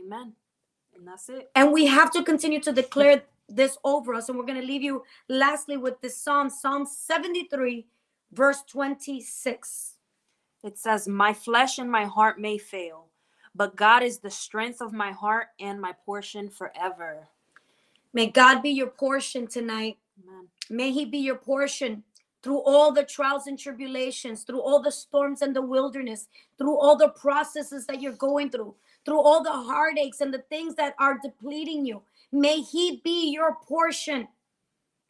Amen. And that's it. And we have to continue to declare this over us. And we're going to leave you lastly with this Psalm, Psalm seventy-three, verse twenty-six. It says, my flesh and my heart may fail, but God is the strength of my heart and my portion forever. May God be your portion tonight. Amen. May he be your portion through all the trials and tribulations, through all the storms and the wilderness, through all the processes that you're going through, through all the heartaches and the things that are depleting you. May he be your portion.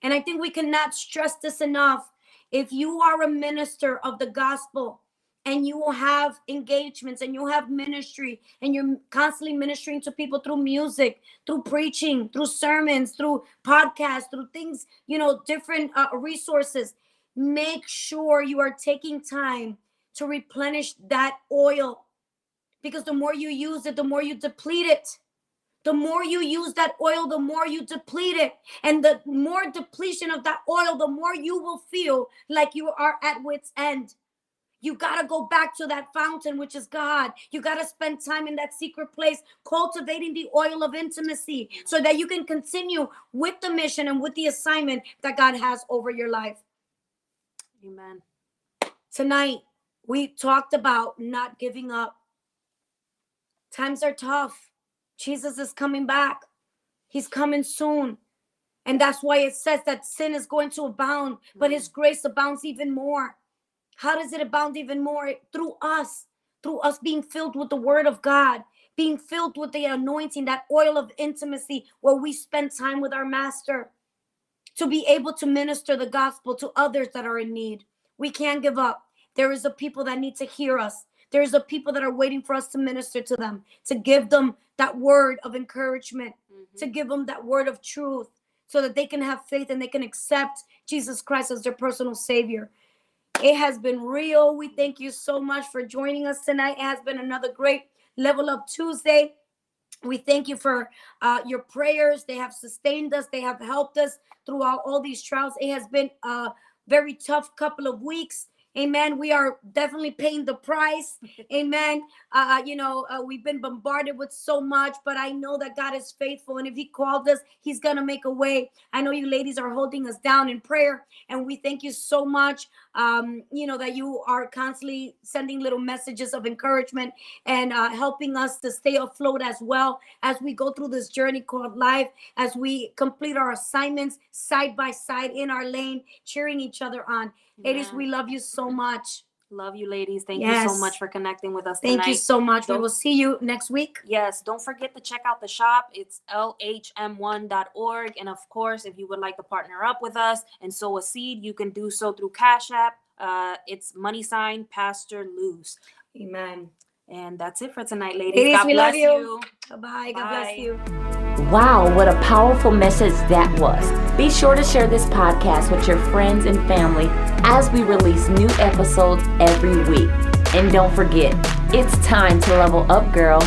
And I think we cannot stress this enough. If you are a minister of the gospel, and you will have engagements and you'll have ministry, and you're constantly ministering to people through music, through preaching, through sermons, through podcasts, through things, you know, different uh, resources. Make sure you are taking time to replenish that oil, because the more you use it, the more you deplete it. The more you use that oil, the more you deplete it. And the more depletion of that oil, the more you will feel like you are at wit's end. You got to go back to that fountain, which is God. You got to spend time in that secret place, cultivating the oil of intimacy, so that you can continue with the mission and with the assignment that God has over your life. Amen. Tonight, we talked about not giving up. Times are tough. Jesus is coming back. He's coming soon. And that's why it says that sin is going to abound, but his grace abounds even more. How does it abound even more? Through us, through us being filled with the word of God, being filled with the anointing, that oil of intimacy, where we spend time with our master to be able to minister the gospel to others that are in need. We can't give up. There is a people that need to hear us. There is a people that are waiting for us to minister to them, to give them that word of encouragement, mm-hmm. to give them that word of truth, so that they can have faith and they can accept Jesus Christ as their personal savior. It has been real. We thank you so much for joining us tonight. It has been another great Level Up Tuesday. We thank you for uh, your prayers. They have sustained us. They have helped us throughout all these trials. It has been a very tough couple of weeks. Amen. We are definitely paying the price. Amen. Uh, you know, uh, we've been bombarded with so much, but I know that God is faithful. And if he called us, he's going to make a way. I know you ladies are holding us down in prayer, and we thank you so much, um, you know, that you are constantly sending little messages of encouragement and uh, helping us to stay afloat as well as we go through this journey called life, as we complete our assignments side by side in our lane, cheering each other on. Yeah. Ladies, we love you so much. Love you, ladies. Thank yes. you so much for connecting with us tonight. Thank you so much. Don't, we will see you next week. Yes. Don't forget to check out the shop. It's L H M one dot org. And of course, if you would like to partner up with us and sow a seed, you can do so through Cash App. Uh, it's money sign Pastor Luce. Amen. And that's it for tonight, ladies. Ladies, God we bless love you. you. Bye. God bless you. Wow, what a powerful message that was. Be sure to share this podcast with your friends and family as we release new episodes every week. And don't forget, it's time to level up, girl.